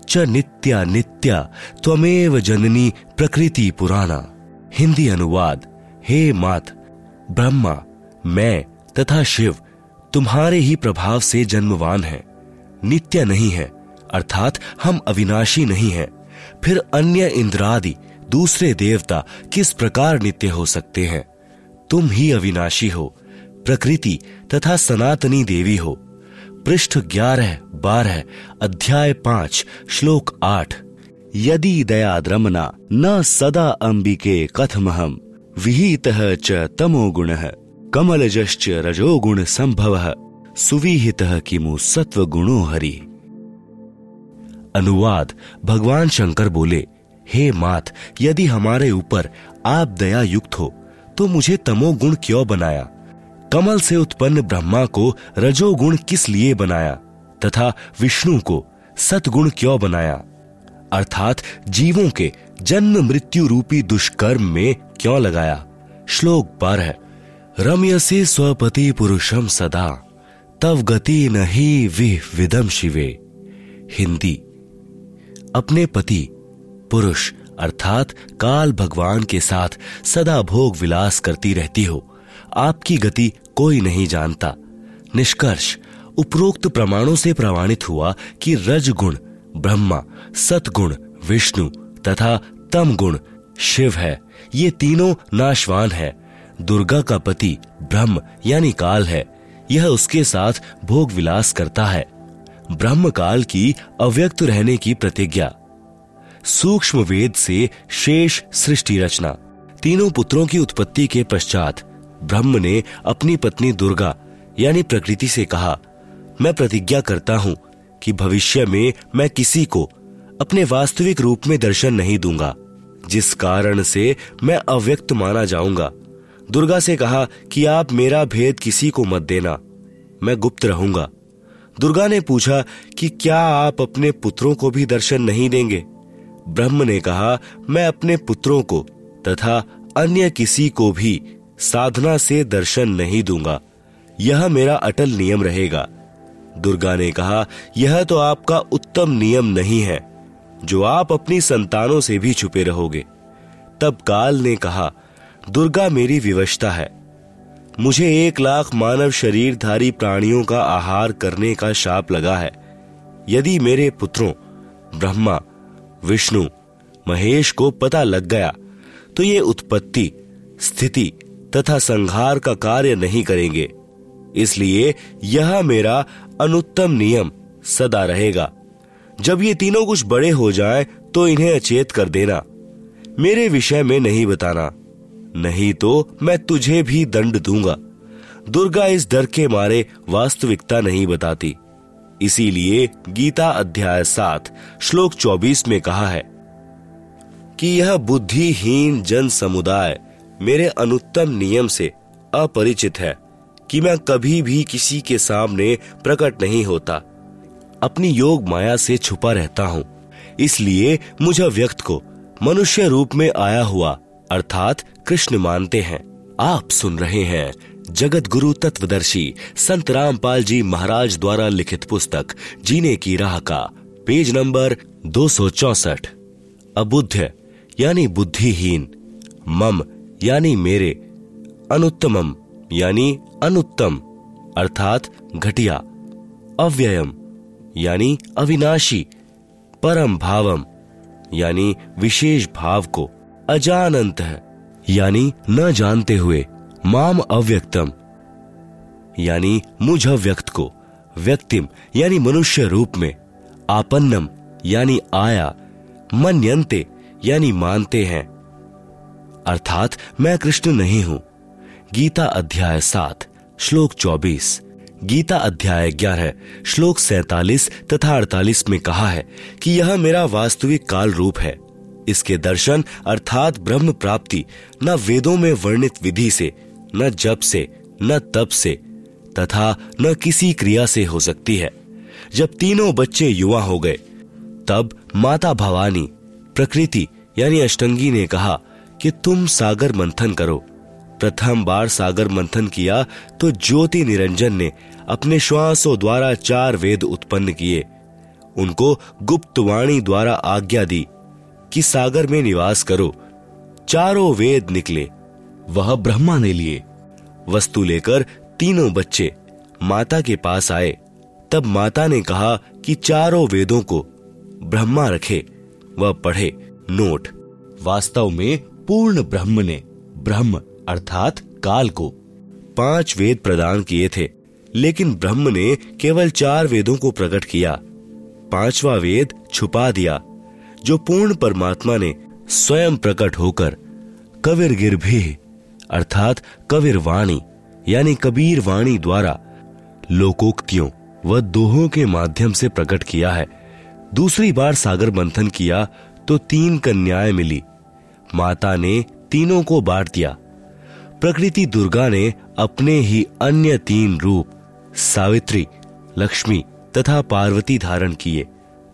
च नित्या नित्या त्वमेव जननी प्रकृति पुराणा। हिंदी अनुवाद। हे मात, ब्रह्मा मैं तथा शिव तुम्हारे ही प्रभाव से जन्मवान हैं, नित्य नहीं है, अर्थात हम अविनाशी नहीं हैं। फिर अन्य इंद्रादि दूसरे देवता किस प्रकार नित्य हो सकते हैं? तुम ही अविनाशी हो, प्रकृति तथा सनातनी देवी हो। पृष्ठ ग्यारह बारह अध्याय पांच श्लोक आठ। यदि दयाद्रमना न सदा अंबिके कथमहम विहितः च तमोगुणः कमलजश्च रजोगुण संभवः सुविहितः किमु सत्वगुणो हरि। अनुवाद। भगवान शंकर बोले, हे मात, यदि हमारे ऊपर आप दया युक्त हो तो मुझे तमोगुण क्यों बनाया? कमल से उत्पन्न ब्रह्मा को रजोगुण किस लिए बनाया तथा विष्णु को सत्गुण क्यों बनाया? अर्थात जीवों के जन्म मृत्यु रूपी दुष्कर्म में क्यों लगाया? श्लोक बारह। रम्यसे स्वपति पुरुषम सदा तव गति नहि विह विदम शिवे। हिंदी। अपने पति पुरुष अर्थात काल भगवान के साथ सदा भोग विलास करती रहती हो, आपकी गति कोई नहीं जानता। निष्कर्ष। उपरोक्त प्रमाणों से प्रमाणित हुआ कि रजगुण ब्रह्मा, सतगुण विष्णु तथा तमगुण शिव है। ये तीनों नाशवान है। दुर्गा का पति ब्रह्म यानी काल है, यह उसके साथ भोग विलास करता है। ब्रह्म काल की अव्यक्त रहने की प्रतिज्ञा। सूक्ष्म वेद से शेष सृष्टि रचना। तीनों पुत्रों की उत्पत्ति के पश्चात ब्रह्म ने अपनी पत्नी दुर्गा यानी प्रकृति से कहा, मैं प्रतिज्ञा करता हूँ कि भविष्य में मैं किसी को अपने वास्तविक रूप में दर्शन नहीं दूंगा, जिस कारण से मैं अव्यक्त माना जाऊंगा। दुर्गा से कहा कि आप मेरा भेद किसी को मत देना, मैं गुप्त रहूंगा। दुर्गा ने पूछा कि क्या आप अपने पुत्रों को भी दर्शन नहीं देंगे? ब्रह्म ने कहा, मैं अपने पुत्रों को तथा अन्य किसी को भी साधना से दर्शन नहीं दूंगा, यह मेरा अटल नियम रहेगा। दुर्गा ने कहा, यह तो आपका उत्तम नियम नहीं है जो आप अपनी संतानों से भी छुपे रहोगे। तब काल ने कहा, दुर्गा मेरी विवशता है, मुझे एक लाख मानव शरीरधारी प्राणियों का आहार करने का शाप लगा है। यदि मेरे पुत्रों ब्रह्मा, विष्णु, महेश को पता लग गया तो ये उत्पत्ति, स्थिति तथा संहार का कार्य नहीं करेंगे, इसलिए यह मेरा अनुत्तम नियम सदा रहेगा। जब ये तीनों कुछ बड़े हो जाएं तो इन्हें अचेत कर देना, मेरे विषय में नहीं बताना, नहीं तो मैं तुझे भी दंड दूंगा। दुर्गा इस डर के मारे वास्तविकता नहीं बताती, इसीलिए गीता अध्याय सात श्लोक चौबीस में कहा है कि यह बुद्धिहीन जन समुदाय मेरे अनुत्तम नियम से अपरिचित है कि मैं कभी भी किसी के सामने प्रकट नहीं होता, अपनी योग माया से छुपा रहता हूँ। इसलिए मुझे व्यक्त को मनुष्य रूप में आया हुआ अर्थात कृष्ण मानते हैं। आप सुन रहे हैं जगत गुरु तत्वदर्शी संत रामपाल जी महाराज द्वारा लिखित पुस्तक जीने की राह का पेज नंबर दो सौ चौसठ। अबुद्ध यानी बुद्धिहीन, मम यानी मेरे, अनुत्तमम यानी अनुत्तम अर्थात घटिया, अव्ययम यानी अविनाशी, परम भावम यानी विशेष भाव को, अजानंत है यानी न जानते हुए, माम अव्यक्तम यानी मुझ अव्यक्त को, व्यक्तिम यानी मनुष्य रूप में, आपन्नम यानी आया, मन्यन्ते यानी मानते हैं, अर्थात मैं कृष्ण नहीं हूं। गीता अध्याय सात श्लोक चौबीस, गीता अध्याय ग्यारह श्लोक सैतालीस तथा अड़तालीस में कहा है कि यह मेरा वास्तविक काल रूप है। इसके दर्शन अर्थात ब्रह्म प्राप्ति न वेदों में वर्णित विधि से, न जप से, न तप से तथा न किसी क्रिया से हो सकती है। जब तीनों बच्चे युवा हो गए तब माता भवानी प्रकृति यानी अष्टंगी ने कहा कि तुम सागर मंथन करो। प्रथम बार सागर मंथन किया तो ज्योति निरंजन ने अपने श्वासों द्वारा चार वेद उत्पन्न किए। उनको गुप्तवाणी द्वारा आज्ञा दी कि सागर में निवास करो। चारों वेद निकले। वह ब्रह्मा ने लिए वस्तु लेकर तीनों बच्चे माता के पास आए। तब माता ने कहा कि चारों वेदों को ब्रह्मा रखे, वह पढ़े। नोट: वास्तव में पूर्ण ब्रह्म ने ब्रह्म अर्थात काल को पांच वेद प्रदान किए थे, लेकिन ब्रह्म ने केवल चार वेदों को प्रकट किया। पांचवा वेद छुपा दिया, जो पूर्ण परमात्मा ने स्वयं प्रकट होकर कबीर गिरभी अर्थात कबीर वाणी यानी कबीर वाणी द्वारा लोकोक्तियों व दोहों के माध्यम से प्रकट किया है। दूसरी बार सागर मंथन किया तो तीन कन्याएं मिली। माता ने तीनों को बांट दिया। प्रकृति दुर्गा ने अपने ही अन्य तीन रूप सावित्री, लक्ष्मी तथा पार्वती धारण किए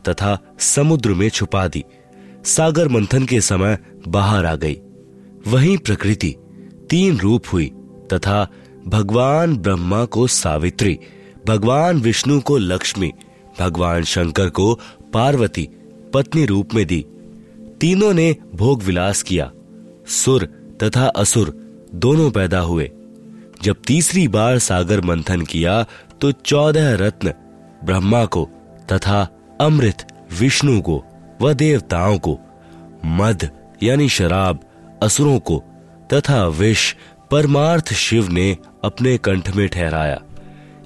तथा समुद्र में छुपा दी। सागर मंथन के समय बाहर आ गई। वहीं प्रकृति तीन रूप हुई तथा भगवान ब्रह्मा को सावित्री, भगवान विष्णु को लक्ष्मी, भगवान शंकर को पार्वती पत्नी रूप में दी। तीनों ने भोग विलास किया। सुर तथा असुर दोनों पैदा हुए। जब तीसरी बार सागर मंथन किया तो चौदह रत्न ब्रह्मा को तथा अमृत विष्णु को व देवताओं को, मद यानी शराब असुरों को तथा विष परमार्थ शिव ने अपने कंठ में ठहराया।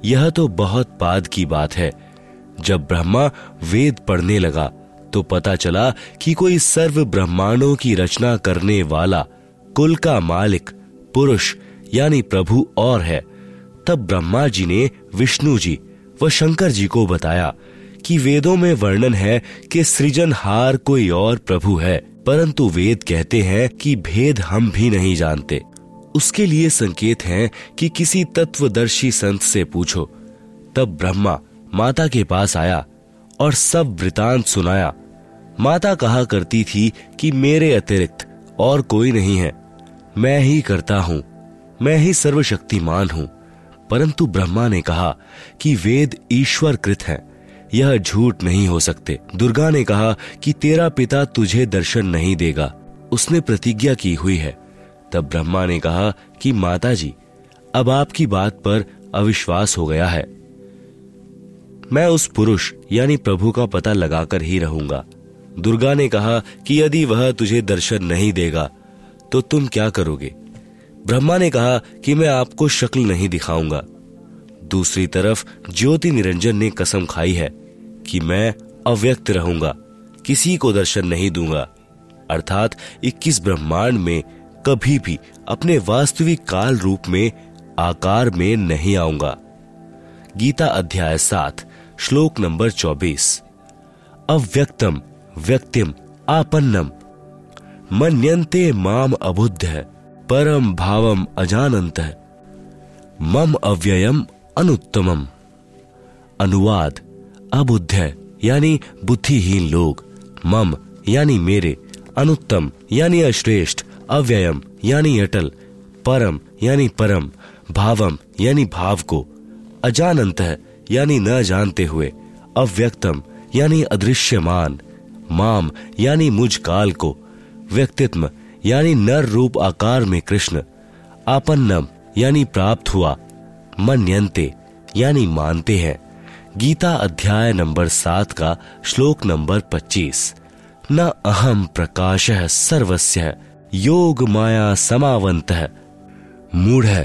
यह तो बहुत बाद की बात है। जब ब्रह्मा वेद पढ़ने लगा तो पता चला कि कोई सर्व ब्रह्मांडों की रचना करने वाला, कुल का मालिक, पुरुष यानी प्रभु और है। तब ब्रह्मा जी ने विष्णु जी व शंकर जी को बताया कि वेदों में वर्णन है कि सृजनहार कोई और प्रभु है, परंतु वेद कहते हैं कि भेद हम भी नहीं जानते। उसके लिए संकेत हैं कि किसी तत्वदर्शी संत से पूछो। तब ब्रह्मा माता के पास आया और सब वृतांत सुनाया। माता कहा करती थी कि मेरे अतिरिक्त और कोई नहीं है, मैं ही करता हूँ, मैं ही सर्वशक्तिमान हूँ। परंतु ब्रह्मा ने कहा कि वेद ईश्वर कृत है, यह झूठ नहीं हो सकते। दुर्गा ने कहा कि तेरा पिता तुझे दर्शन नहीं देगा, उसने प्रतिज्ञा की हुई है। तब ब्रह्मा ने कहा कि माता जी, अब आपकी बात पर अविश्वास हो गया है, मैं उस पुरुष यानी प्रभु का पता लगाकर ही रहूंगा। दुर्गा ने कहा कि यदि वह तुझे दर्शन नहीं देगा तो तुम क्या करोगे? ब्रह्मा ने कहा कि मैं आपको शक्ल नहीं दिखाऊंगा। दूसरी तरफ ज्योति निरंजन ने कसम खाई है कि मैं अव्यक्त रहूंगा, किसी को दर्शन नहीं दूंगा। अर्थात इक्कीस ब्रह्मांड में कभी भी अपने वास्तविक काल रूप में, आकार में नहीं आऊंगा। गीता अध्याय सात श्लोक नंबर चौबीस। अव्यक्तम व्यक्तिम आपन्नम मन्यन्ते माम अबुद्ध है परम भावम अजानंत है मम अव्ययम अनुत्तमम। अनुवाद: अबुद्ध यानी बुद्धिहीन लोग, मम यानी मेरे, अनुत्तम यानी अश्रेष्ठ, अव्ययम यानी अटल, परम यानी परम, भावम यानी भाव को, अजानंत है यानी न जानते हुए, अव्यक्तम यानी अदृश्यमान, माम यानी मुझ काल को, व्यक्तित्व यानी नर रूप आकार में कृष्ण, आपन्नम यानी प्राप्त हुआ, मन्यन्ते यानी मानते हैं, गीता अध्याय नंबर सात का श्लोक नंबर पच्चीस। न अहम प्रकाशः सर्वस्य योग माया समावन्तः मूढ़ः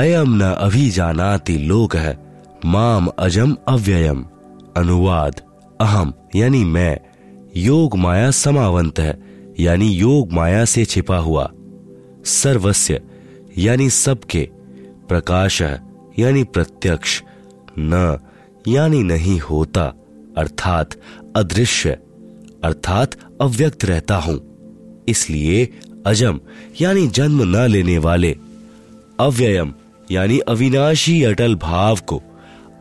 अयम न अभिजानाति लोकः माम अजम अव्ययम। अनुवाद, अहम यानी मैं, योग माया समावन्तः यानी योग माया से छिपा हुआ, सर्वस्य यानी सबके, प्रकाशः यानी प्रत्यक्ष, न यानी नहीं होता अर्थात अदृश्य अर्थात अव्यक्त रहता हूं, इसलिए अजम यानी जन्म न लेने वाले, अव्ययम यानी अविनाशी अटल भाव को,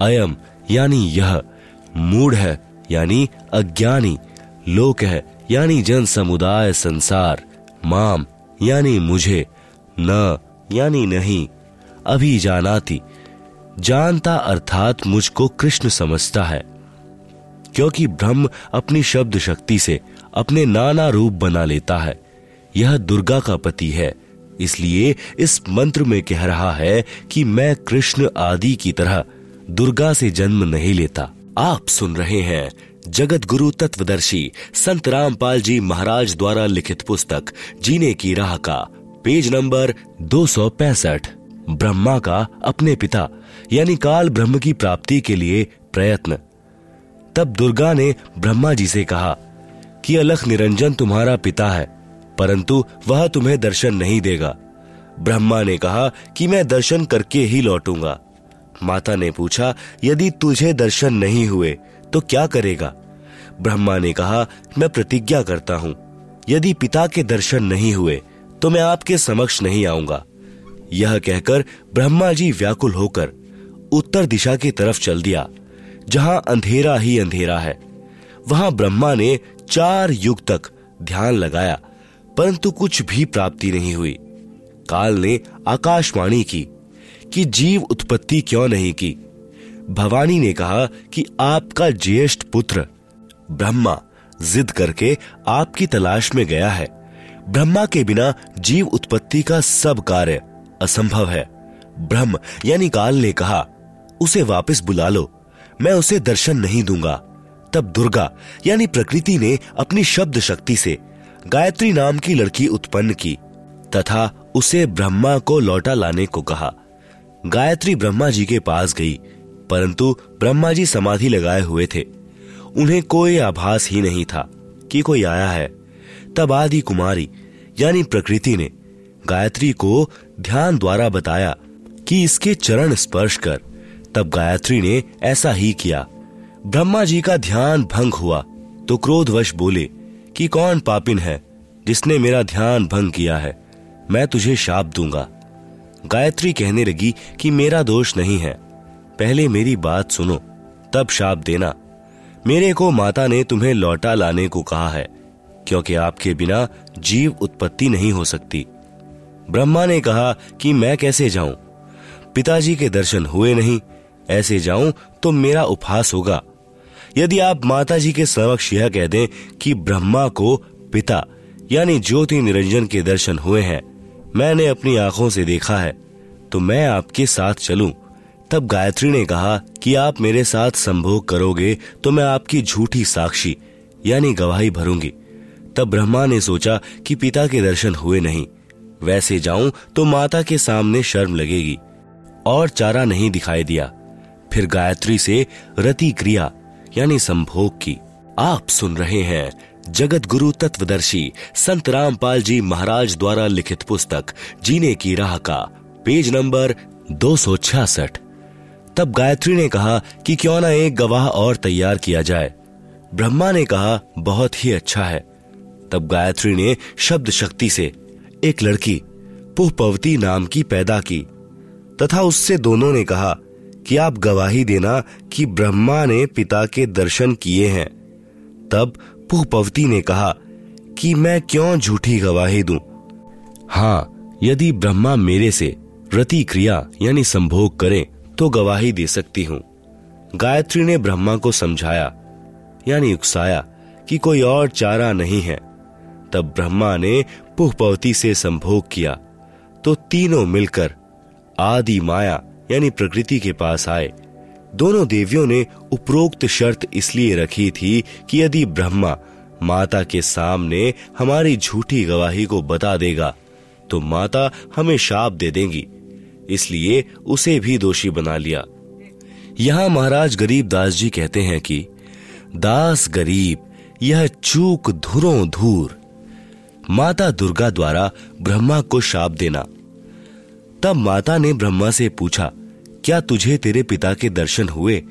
अयम यानी यह, मूढ़ है यानी अज्ञानी, लोक है यानी जन समुदाय संसार, माम यानी मुझे, न यानी नहीं, अभिजानाति जानता अर्थात मुझको कृष्ण समझता है, क्योंकि ब्रह्म अपनी शब्द शक्ति से अपने नाना रूप बना लेता है। यह दुर्गा का पति है, इसलिए इस मंत्र में कह रहा है कि मैं कृष्ण आदि की तरह दुर्गा से जन्म नहीं लेता। आप सुन रहे हैं जगत गुरु तत्वदर्शी संत रामपाल जी महाराज द्वारा लिखित पुस्तक जीने की राह का पेज नंबर दो सौ पैंसठ। ब्रह्मा का अपने पिता यानी काल ब्रह्म की प्राप्ति के लिए प्रयत्न। तब दुर्गा ने ब्रह्मा जी से कहा कि अलख निरंजन तुम्हारा पिता है, परंतु वह तुम्हें दर्शन नहीं देगा। ब्रह्मा ने कहा कि मैं दर्शन करके ही लौटूंगा। माता ने पूछा, यदि तुझे दर्शन नहीं हुए तो क्या करेगा? ब्रह्मा ने कहा, मैं प्रतिज्ञा करता हूँ, यदि पिता के दर्शन नहीं हुए तो मैं आपके समक्ष नहीं आऊंगा। यह कहकर ब्रह्मा जी व्याकुल होकर उत्तर दिशा की तरफ चल दिया, जहां अंधेरा ही अंधेरा है। वहां ब्रह्मा ने चार युग तक ध्यान लगाया, परंतु कुछ भी प्राप्ति नहीं हुई। काल ने आकाशवाणी की कि जीव उत्पत्ति क्यों नहीं की। भवानी ने कहा कि आपका ज्येष्ठ पुत्र ब्रह्मा जिद करके आपकी तलाश में गया है। ब्रह्मा के बिना जीव उत्पत्ति का सब कार्य असंभव है। ब्रह्म यानी काल ने कहा, उसे वापस बुला लो, मैं उसे दर्शन नहीं दूंगा। तब दुर्गा यानी प्रकृति ने अपनी शब्द शक्ति से गायत्री नाम की लड़की उत्पन्न की तथा उसे ब्रह्मा को लौटा लाने को कहा। गायत्री ब्रह्मा जी के पास गई, परंतु ब्रह्मा जी समाधि लगाए हुए थे। उन्हें कोई आभास ही नहीं था कि कोई आया है। तब आदि कुमारी यानी प्रकृति ने गायत्री को ध्यान द्वारा बताया कि इसके चरण स्पर्श कर। तब गायत्री ने ऐसा ही किया। ब्रह्मा जी का ध्यान भंग हुआ तो क्रोधवश बोले कि कौन पापिन है जिसने मेरा ध्यान भंग किया है, मैं तुझे शाप दूंगा। गायत्री कहने लगी कि मेरा दोष नहीं है, पहले मेरी बात सुनो तब शाप देना। मेरे को माता ने तुम्हें लौटा लाने को कहा है, क्योंकि आपके बिना जीव उत्पत्ति नहीं हो सकती। ब्रह्मा ने कहा कि मैं कैसे जाऊं, पिताजी के दर्शन हुए नहीं, ऐसे जाऊं तो मेरा उपहास होगा। यदि आप माताजी के समक्ष यह कह दें कि ब्रह्मा को पिता यानी ज्योति निरंजन के दर्शन हुए हैं, मैंने अपनी आंखों से देखा है, तो मैं आपके साथ चलूं। तब गायत्री ने कहा कि आप मेरे साथ संभोग करोगे तो मैं आपकी झूठी साक्षी यानी गवाही भरूंगी। तब ब्रह्मा ने सोचा कि पिता के दर्शन हुए नहीं, वैसे जाऊं तो माता के सामने शर्म लगेगी, और चारा नहीं दिखाई दिया। फिर गायत्री से रति क्रिया यानी संभोग की। आप सुन रहे हैं जगत गुरु तत्वदर्शी संत रामपाल जी महाराज द्वारा लिखित पुस्तक जीने की राह का पेज नंबर दो सौ छियासठ। तब गायत्री ने कहा कि क्यों ना एक गवाह और तैयार किया जाए। ब्रह्मा ने कहा, बहुत ही अच्छा है। तब गायत्री ने शब्द शक्ति से एक लड़की पुष्पवती नाम की पैदा की तथा उससे दोनों ने कहा कि आप गवाही देना कि ब्रह्मा ने पिता के दर्शन किए हैं। तब पुष्पवती ने कहा कि मैं क्यों झूठी गवाही दूं? हाँ, यदि ब्रह्मा मेरे से रति क्रिया यानी संभोग करें तो गवाही दे सकती हूँ। गायत्री ने ब्रह्मा को समझाया यानी उकसाया कि कोई और चारा नहीं है। तब ब्रह्मा ने पुष्पवती से संभोग किया तो तीनों मिलकर आदि माया यानी प्रकृति के पास आए। दोनों देवियों ने उपरोक्त शर्त इसलिए रखी थी कि यदि ब्रह्मा माता के सामने हमारी झूठी गवाही को बता देगा तो माता हमें शाप दे देंगी, इसलिए उसे भी दोषी बना लिया। यहाँ महाराज गरीब दास जी कहते हैं कि दास गरीब यह चूक धुरों धूर, माता दुर्गा द्वारा ब्रह्मा को शाप देना। तब माता ने ब्रह्मा से पूछा, क्या तुझे तेरे पिता के दर्शन हुए?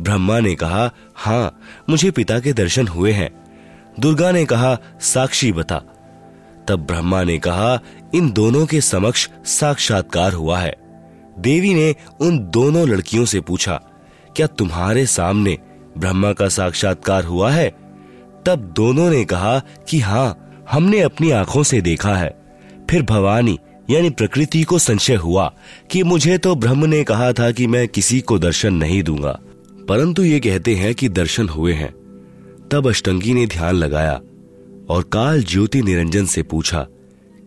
ब्रह्मा ने कहा, हाँ मुझे पिता के दर्शन हुए हैं। दुर्गा ने कहा, साक्षी बता। तब ब्रह्मा ने कहा, इन दोनों के समक्ष साक्षात्कार हुआ है। देवी ने उन दोनों लड़कियों से पूछा, क्या तुम्हारे सामने ब्रह्मा का साक्षात्कार हुआ है? तब दोनों ने कहा कि हाँ, हमने अपनी आंखों से देखा है। फिर भवानी यानी प्रकृति को संशय हुआ कि मुझे तो ब्रह्म ने कहा था कि मैं किसी को दर्शन नहीं दूंगा, परंतु ये कहते हैं कि दर्शन हुए हैं। तब अष्टंगी ने ध्यान लगाया और काल ज्योति निरंजन से पूछा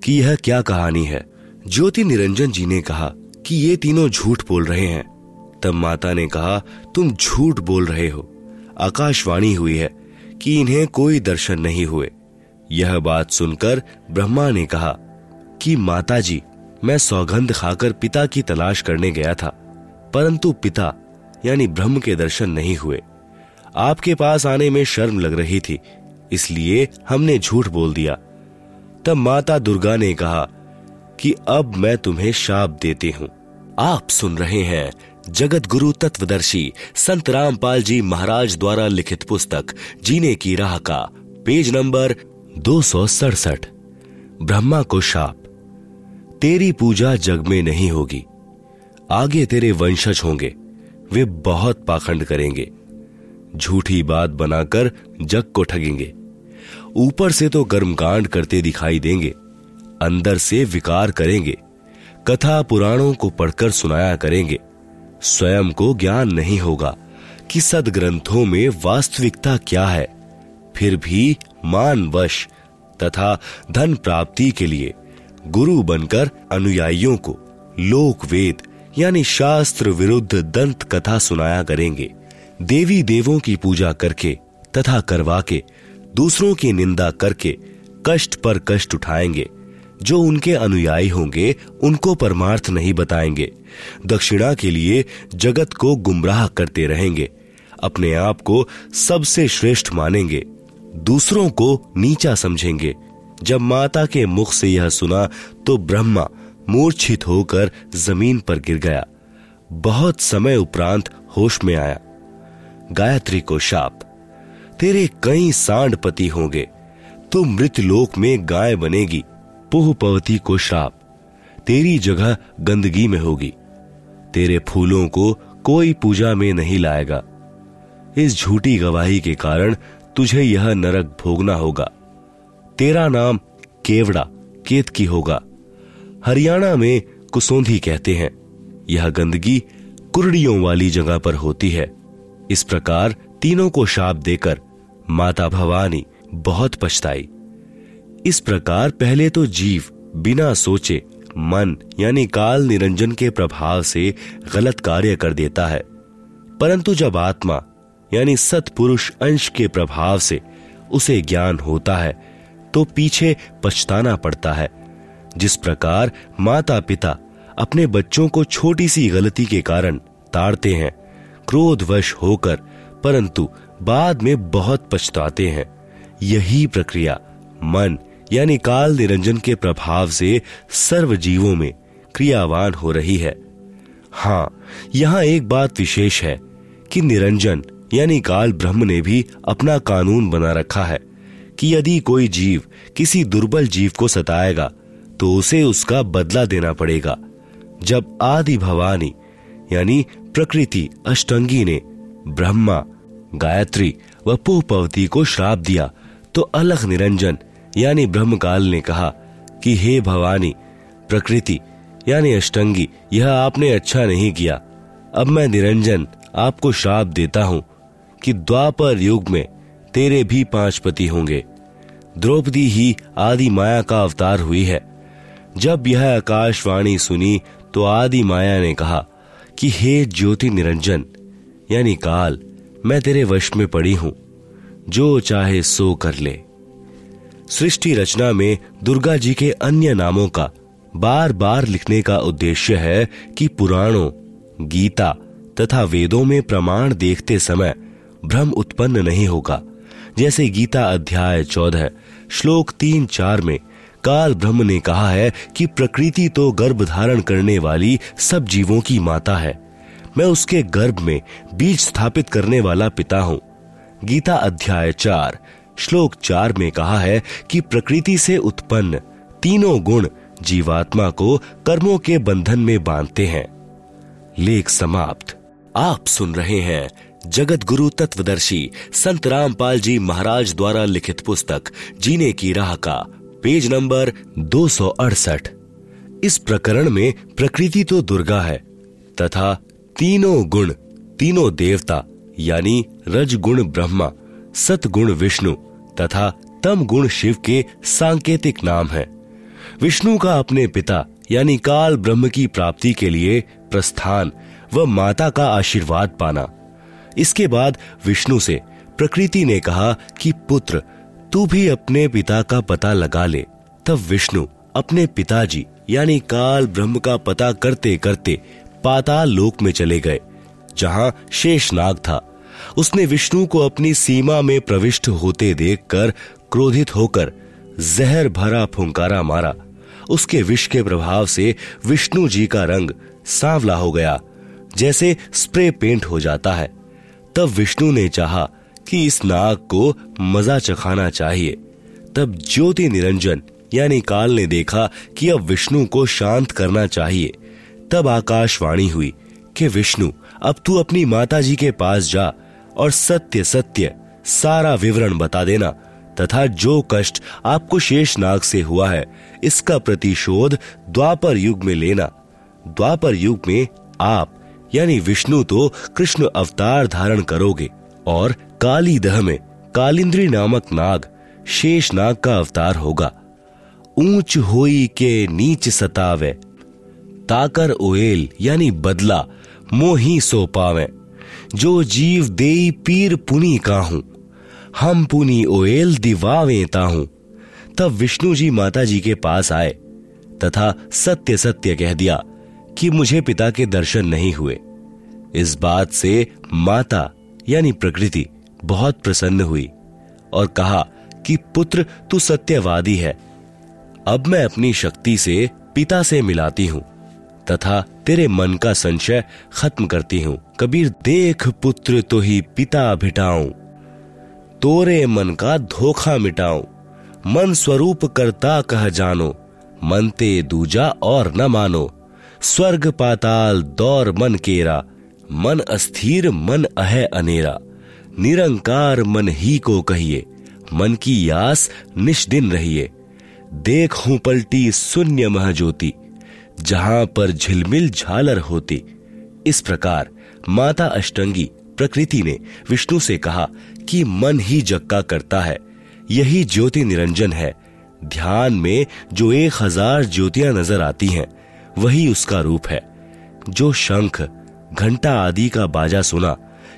कि यह क्या कहानी है। ज्योति निरंजन जी ने कहा कि ये तीनों झूठ बोल रहे हैं। तब माता ने कहा, तुम झूठ बोल रहे हो, आकाशवाणी हुई है कि इन्हें कोई दर्शन नहीं हुए। यह बात सुनकर ब्रह्मा ने कहा कि माता जी, मैं सौगंध खाकर पिता की तलाश करने गया था, परंतु पिता यानी ब्रह्म के दर्शन नहीं हुए। आपके पास आने में शर्म लग रही थी, इसलिए हमने झूठ बोल दिया। तब माता दुर्गा ने कहा कि अब मैं तुम्हें शाप देती हूँ। आप सुन रहे हैं जगत गुरु तत्वदर्शी संत रामपाल जी महाराज द्वारा लिखित पुस्तक जीने की राह का पेज नंबर दो सौ सड़सठ। ब्रह्मा को शाप। तेरी पूजा जग में नहीं होगी, आगे तेरे वंशज होंगे, वे बहुत पाखंड करेंगे, झूठी बात बनाकर जग को ठगेंगे। ऊपर से तो कर्मकांड करते दिखाई देंगे, अंदर से विकार करेंगे, कथा पुराणों को पढ़कर सुनाया करेंगे। स्वयं को ज्ञान नहीं होगा कि सदग्रंथों में वास्तविकता क्या है। फिर भी मानवश तथा धन प्राप्ति के लिए गुरु बनकर अनुयायियों को लोक वेद यानी शास्त्र विरुद्ध दंत कथा सुनाया करेंगे। देवी देवों की पूजा करके तथा करवा के दूसरों की निंदा करके कष्ट पर कष्ट उठाएंगे। जो उनके अनुयायी होंगे उनको परमार्थ नहीं बताएंगे, दक्षिणा के लिए जगत को गुमराह करते रहेंगे, अपने आप को सबसे श्रेष्ठ मानेंगे, दूसरों को नीचा समझेंगे। जब माता के मुख से यह सुना तो ब्रह्मा मूर्छित होकर जमीन पर गिर गया, बहुत समय उपरांत होश में आया। गायत्री को शाप। तेरे कई सांड पति होंगे, तू मृतलोक में गाय बनेगी। पुष्पवती को शाप। तेरी जगह गंदगी में होगी, तेरे फूलों को कोई पूजा में नहीं लाएगा। इस झूठी गवाही के कारण तुझे यह नरक भोगना होगा। तेरा नाम केवड़ा केतकी होगा, हरियाणा में कुसोंधी कहते हैं। यह गंदगी कुर्डियों वाली जगह पर होती है। इस प्रकार तीनों को शाप देकर माता भवानी बहुत पछताई। इस प्रकार पहले तो जीव बिना सोचे मन यानी काल निरंजन के प्रभाव से गलत कार्य कर देता है, परंतु जब आत्मा यानी सत्पुरुष अंश के प्रभाव से उसे ज्ञान होता है तो पीछे पछताना पड़ता है। जिस प्रकार माता पिता अपने बच्चों को छोटी सी गलती के कारण ताड़ते हैं क्रोधवश होकर, परंतु बाद में बहुत पछताते हैं, यही प्रक्रिया मन यानी काल निरंजन के प्रभाव से सर्व जीवों में क्रियावान हो रही है। हाँ, यहाँ एक बात विशेष है कि निरंजन यानी काल ब्रह्म ने भी अपना कानून बना रखा है कि यदि कोई जीव किसी दुर्बल जीव को सताएगा तो उसे उसका बदला देना पड़ेगा। जब आदि भवानी यानी प्रकृति अष्टंगी ने ब्रह्मा, गायत्री व पुष्पवती को श्राप दिया तो अलग निरंजन यानी ब्रह्मकाल ने कहा कि हे भवानी, प्रकृति यानी अष्टंगी, यह आपने अच्छा नहीं किया। अब मैं निरंजन आपको श्राप देता हूँ कि द्वापर युग में तेरे भी पांच पति होंगे। द्रौपदी ही आदि माया का अवतार हुई है। जब यह आकाशवाणी सुनी तो आदि माया ने कहा कि हे ज्योति निरंजन, यानी काल, मैं तेरे वश में पड़ी हूं, जो चाहे सो कर ले। सृष्टि रचना में दुर्गा जी के अन्य नामों का बार बार लिखने का उद्देश्य है कि पुराणों, गीता तथा वेदों में प्रमाण देखते समय भ्रम उत्पन्न नहीं होगा। जैसे गीता अध्याय चौदह श्लोक तीन चार में काल ब्रह्म ने कहा है कि प्रकृति तो गर्भ धारण करने वाली सब जीवों की माता है, मैं उसके गर्भ में बीज स्थापित करने वाला पिता हूँ। गीता अध्याय चार श्लोक चार में कहा है कि प्रकृति से उत्पन्न तीनों गुण जीवात्मा को कर्मों के बंधन में बांधते हैं। लेख समाप्त। आप सुन रहे हैं जगत गुरु तत्वदर्शी संत रामपाल जी महाराज द्वारा लिखित पुस्तक जीने की राह का पेज नंबर दो सौ अड़सठ। इस प्रकरण में प्रकृति तो दुर्गा है तथा तीनों गुण, तीनों देवता यानी रज गुण ब्रह्मा, सत गुण विष्णु तथा तम गुण शिव के सांकेतिक नाम है। विष्णु का अपने पिता यानी काल ब्रह्म की प्राप्ति के लिए प्रस्थान व माता का आशीर्वाद पाना। इसके बाद विष्णु से प्रकृति ने कहा कि पुत्र तू भी अपने पिता का पता लगा ले। तब विष्णु अपने पिताजी यानी काल ब्रह्म का पता करते करते पाताल लोक में चले गए, जहाँ शेषनाग था। उसने विष्णु को अपनी सीमा में प्रविष्ट होते देखकर क्रोधित होकर जहर भरा फुंकारा मारा। उसके विष के प्रभाव से विष्णु जी का रंग सांवला हो गया, जैसे स्प्रे पेंट हो जाता है। तब विष्णु ने चाहा कि इस नाग को मजा चखाना चाहिए। तब ज्योति निरंजन यानी काल ने देखा कि अब विष्णु को शांत करना चाहिए। तब आकाशवाणी हुई कि विष्णु अब तू अपनी माता जी के पास जा और सत्य सत्य सारा विवरण बता देना, तथा जो कष्ट आपको शेषनाग से हुआ है इसका प्रतिशोध द्वापर युग में लेना। द्वापर युग में आप यानी विष्णु तो कृष्ण अवतार धारण करोगे और काली दह में कालिंद्री नामक नाग शेषनाग का अवतार होगा। ऊंच होई के नीच सतावे, ताकर ओएल यानी बदला मोही सो पावे। जो जीव देई पीर पुनी काहू, हम पुनी ओएल दिवावे ताहू। तब विष्णु जी माता जी के पास आए तथा सत्य सत्य कह दिया कि मुझे पिता के दर्शन नहीं हुए। इस बात से माता यानी प्रकृति बहुत प्रसन्न हुई और कहा कि पुत्र तू सत्यवादी है, अब मैं अपनी शक्ति से पिता से मिलाती हूँ तथा तेरे मन का संशय खत्म करती हूँ। कबीर देख पुत्र तो ही पिता भिटाऊं, तोरे मन का धोखा मिटाऊं। मन स्वरूप करता कह जानो, मनते दूजा और न मानो। स्वर्ग पाताल दौर मन केरा, मन अस्थिर मन अहै अनेरा। निरंकार मन ही को कहिए, मन की यास निष्दिन रहिए। देखूं पलटी शून्य मह ज्योति, जहां पर झिलमिल झालर होती। इस प्रकार माता अष्टंगी प्रकृति ने विष्णु से कहा कि मन ही जग का करता है, यही ज्योति निरंजन है। ध्यान में जो एक हजार ज्योतियां नजर आती हैं वही उसका रूप है। जो शंख घंटा आदि का बाजा सुना,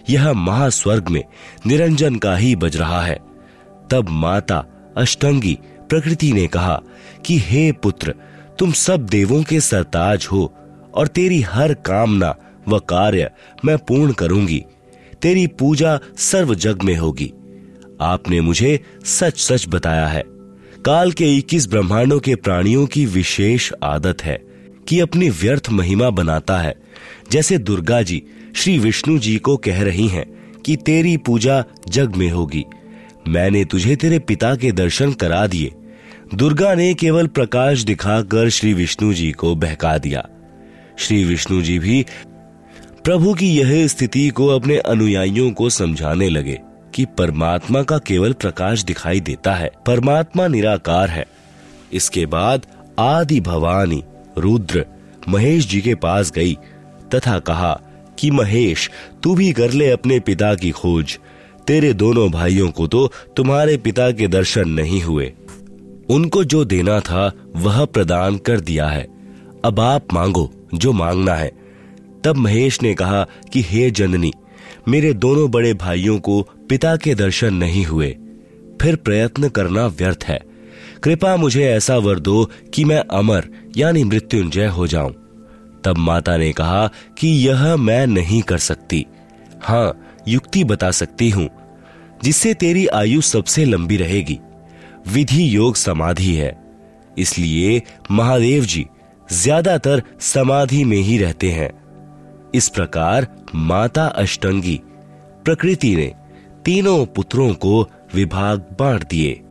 यह महास्वर्ग में निरंजन का ही बज रहा है। तब माता अष्टंगी प्रकृति ने कहा कि हे पुत्र, तुम सब देवों के सरताज हो और तेरी हर कामना व कार्य मैं पूर्ण करूंगी। तेरी पूजा सर्व जग में होगी। आपने मुझे सच सच बताया है। काल के इक्कीस ब्रह्मांडों के प्राणियों की विशेष आदत है कि अपनी व्यर्थ महिमा बनाता है। जैसे दुर्गा जी श्री विष्णु जी को कह रही हैं कि तेरी पूजा जग में होगी, मैंने तुझे तेरे पिता के दर्शन करा दिए। दुर्गा ने केवल प्रकाश दिखाकर श्री विष्णु जी को बहका दिया। श्री विष्णु जी भी प्रभु की यह स्थिति को अपने अनुयायियों को समझाने लगे कि परमात्मा का केवल प्रकाश दिखाई देता है, परमात्मा निराकार है। इसके बाद आदि भवानी रुद्र महेश जी के पास गई तथा कहा कि महेश, तू भी कर ले अपने पिता की खोज। तेरे दोनों भाइयों को तो तुम्हारे पिता के दर्शन नहीं हुए, उनको जो देना था वह प्रदान कर दिया है। अब आप मांगो जो मांगना है। तब महेश ने कहा कि हे जननी, मेरे दोनों बड़े भाइयों को पिता के दर्शन नहीं हुए, फिर प्रयत्न करना व्यर्थ है। कृपा मुझे ऐसा वर दो कि मैं अमर यानी मृत्युंजय हो जाऊं। तब माता ने कहा कि यह मैं नहीं कर सकती, हाँ युक्ति बता सकती हूँ जिससे तेरी आयु सबसे लंबी रहेगी। विधि योग समाधि है, इसलिए महादेव जी ज्यादातर समाधि में ही रहते हैं। इस प्रकार माता अष्टांगी प्रकृति ने तीनों पुत्रों को विभाग बांट दिए।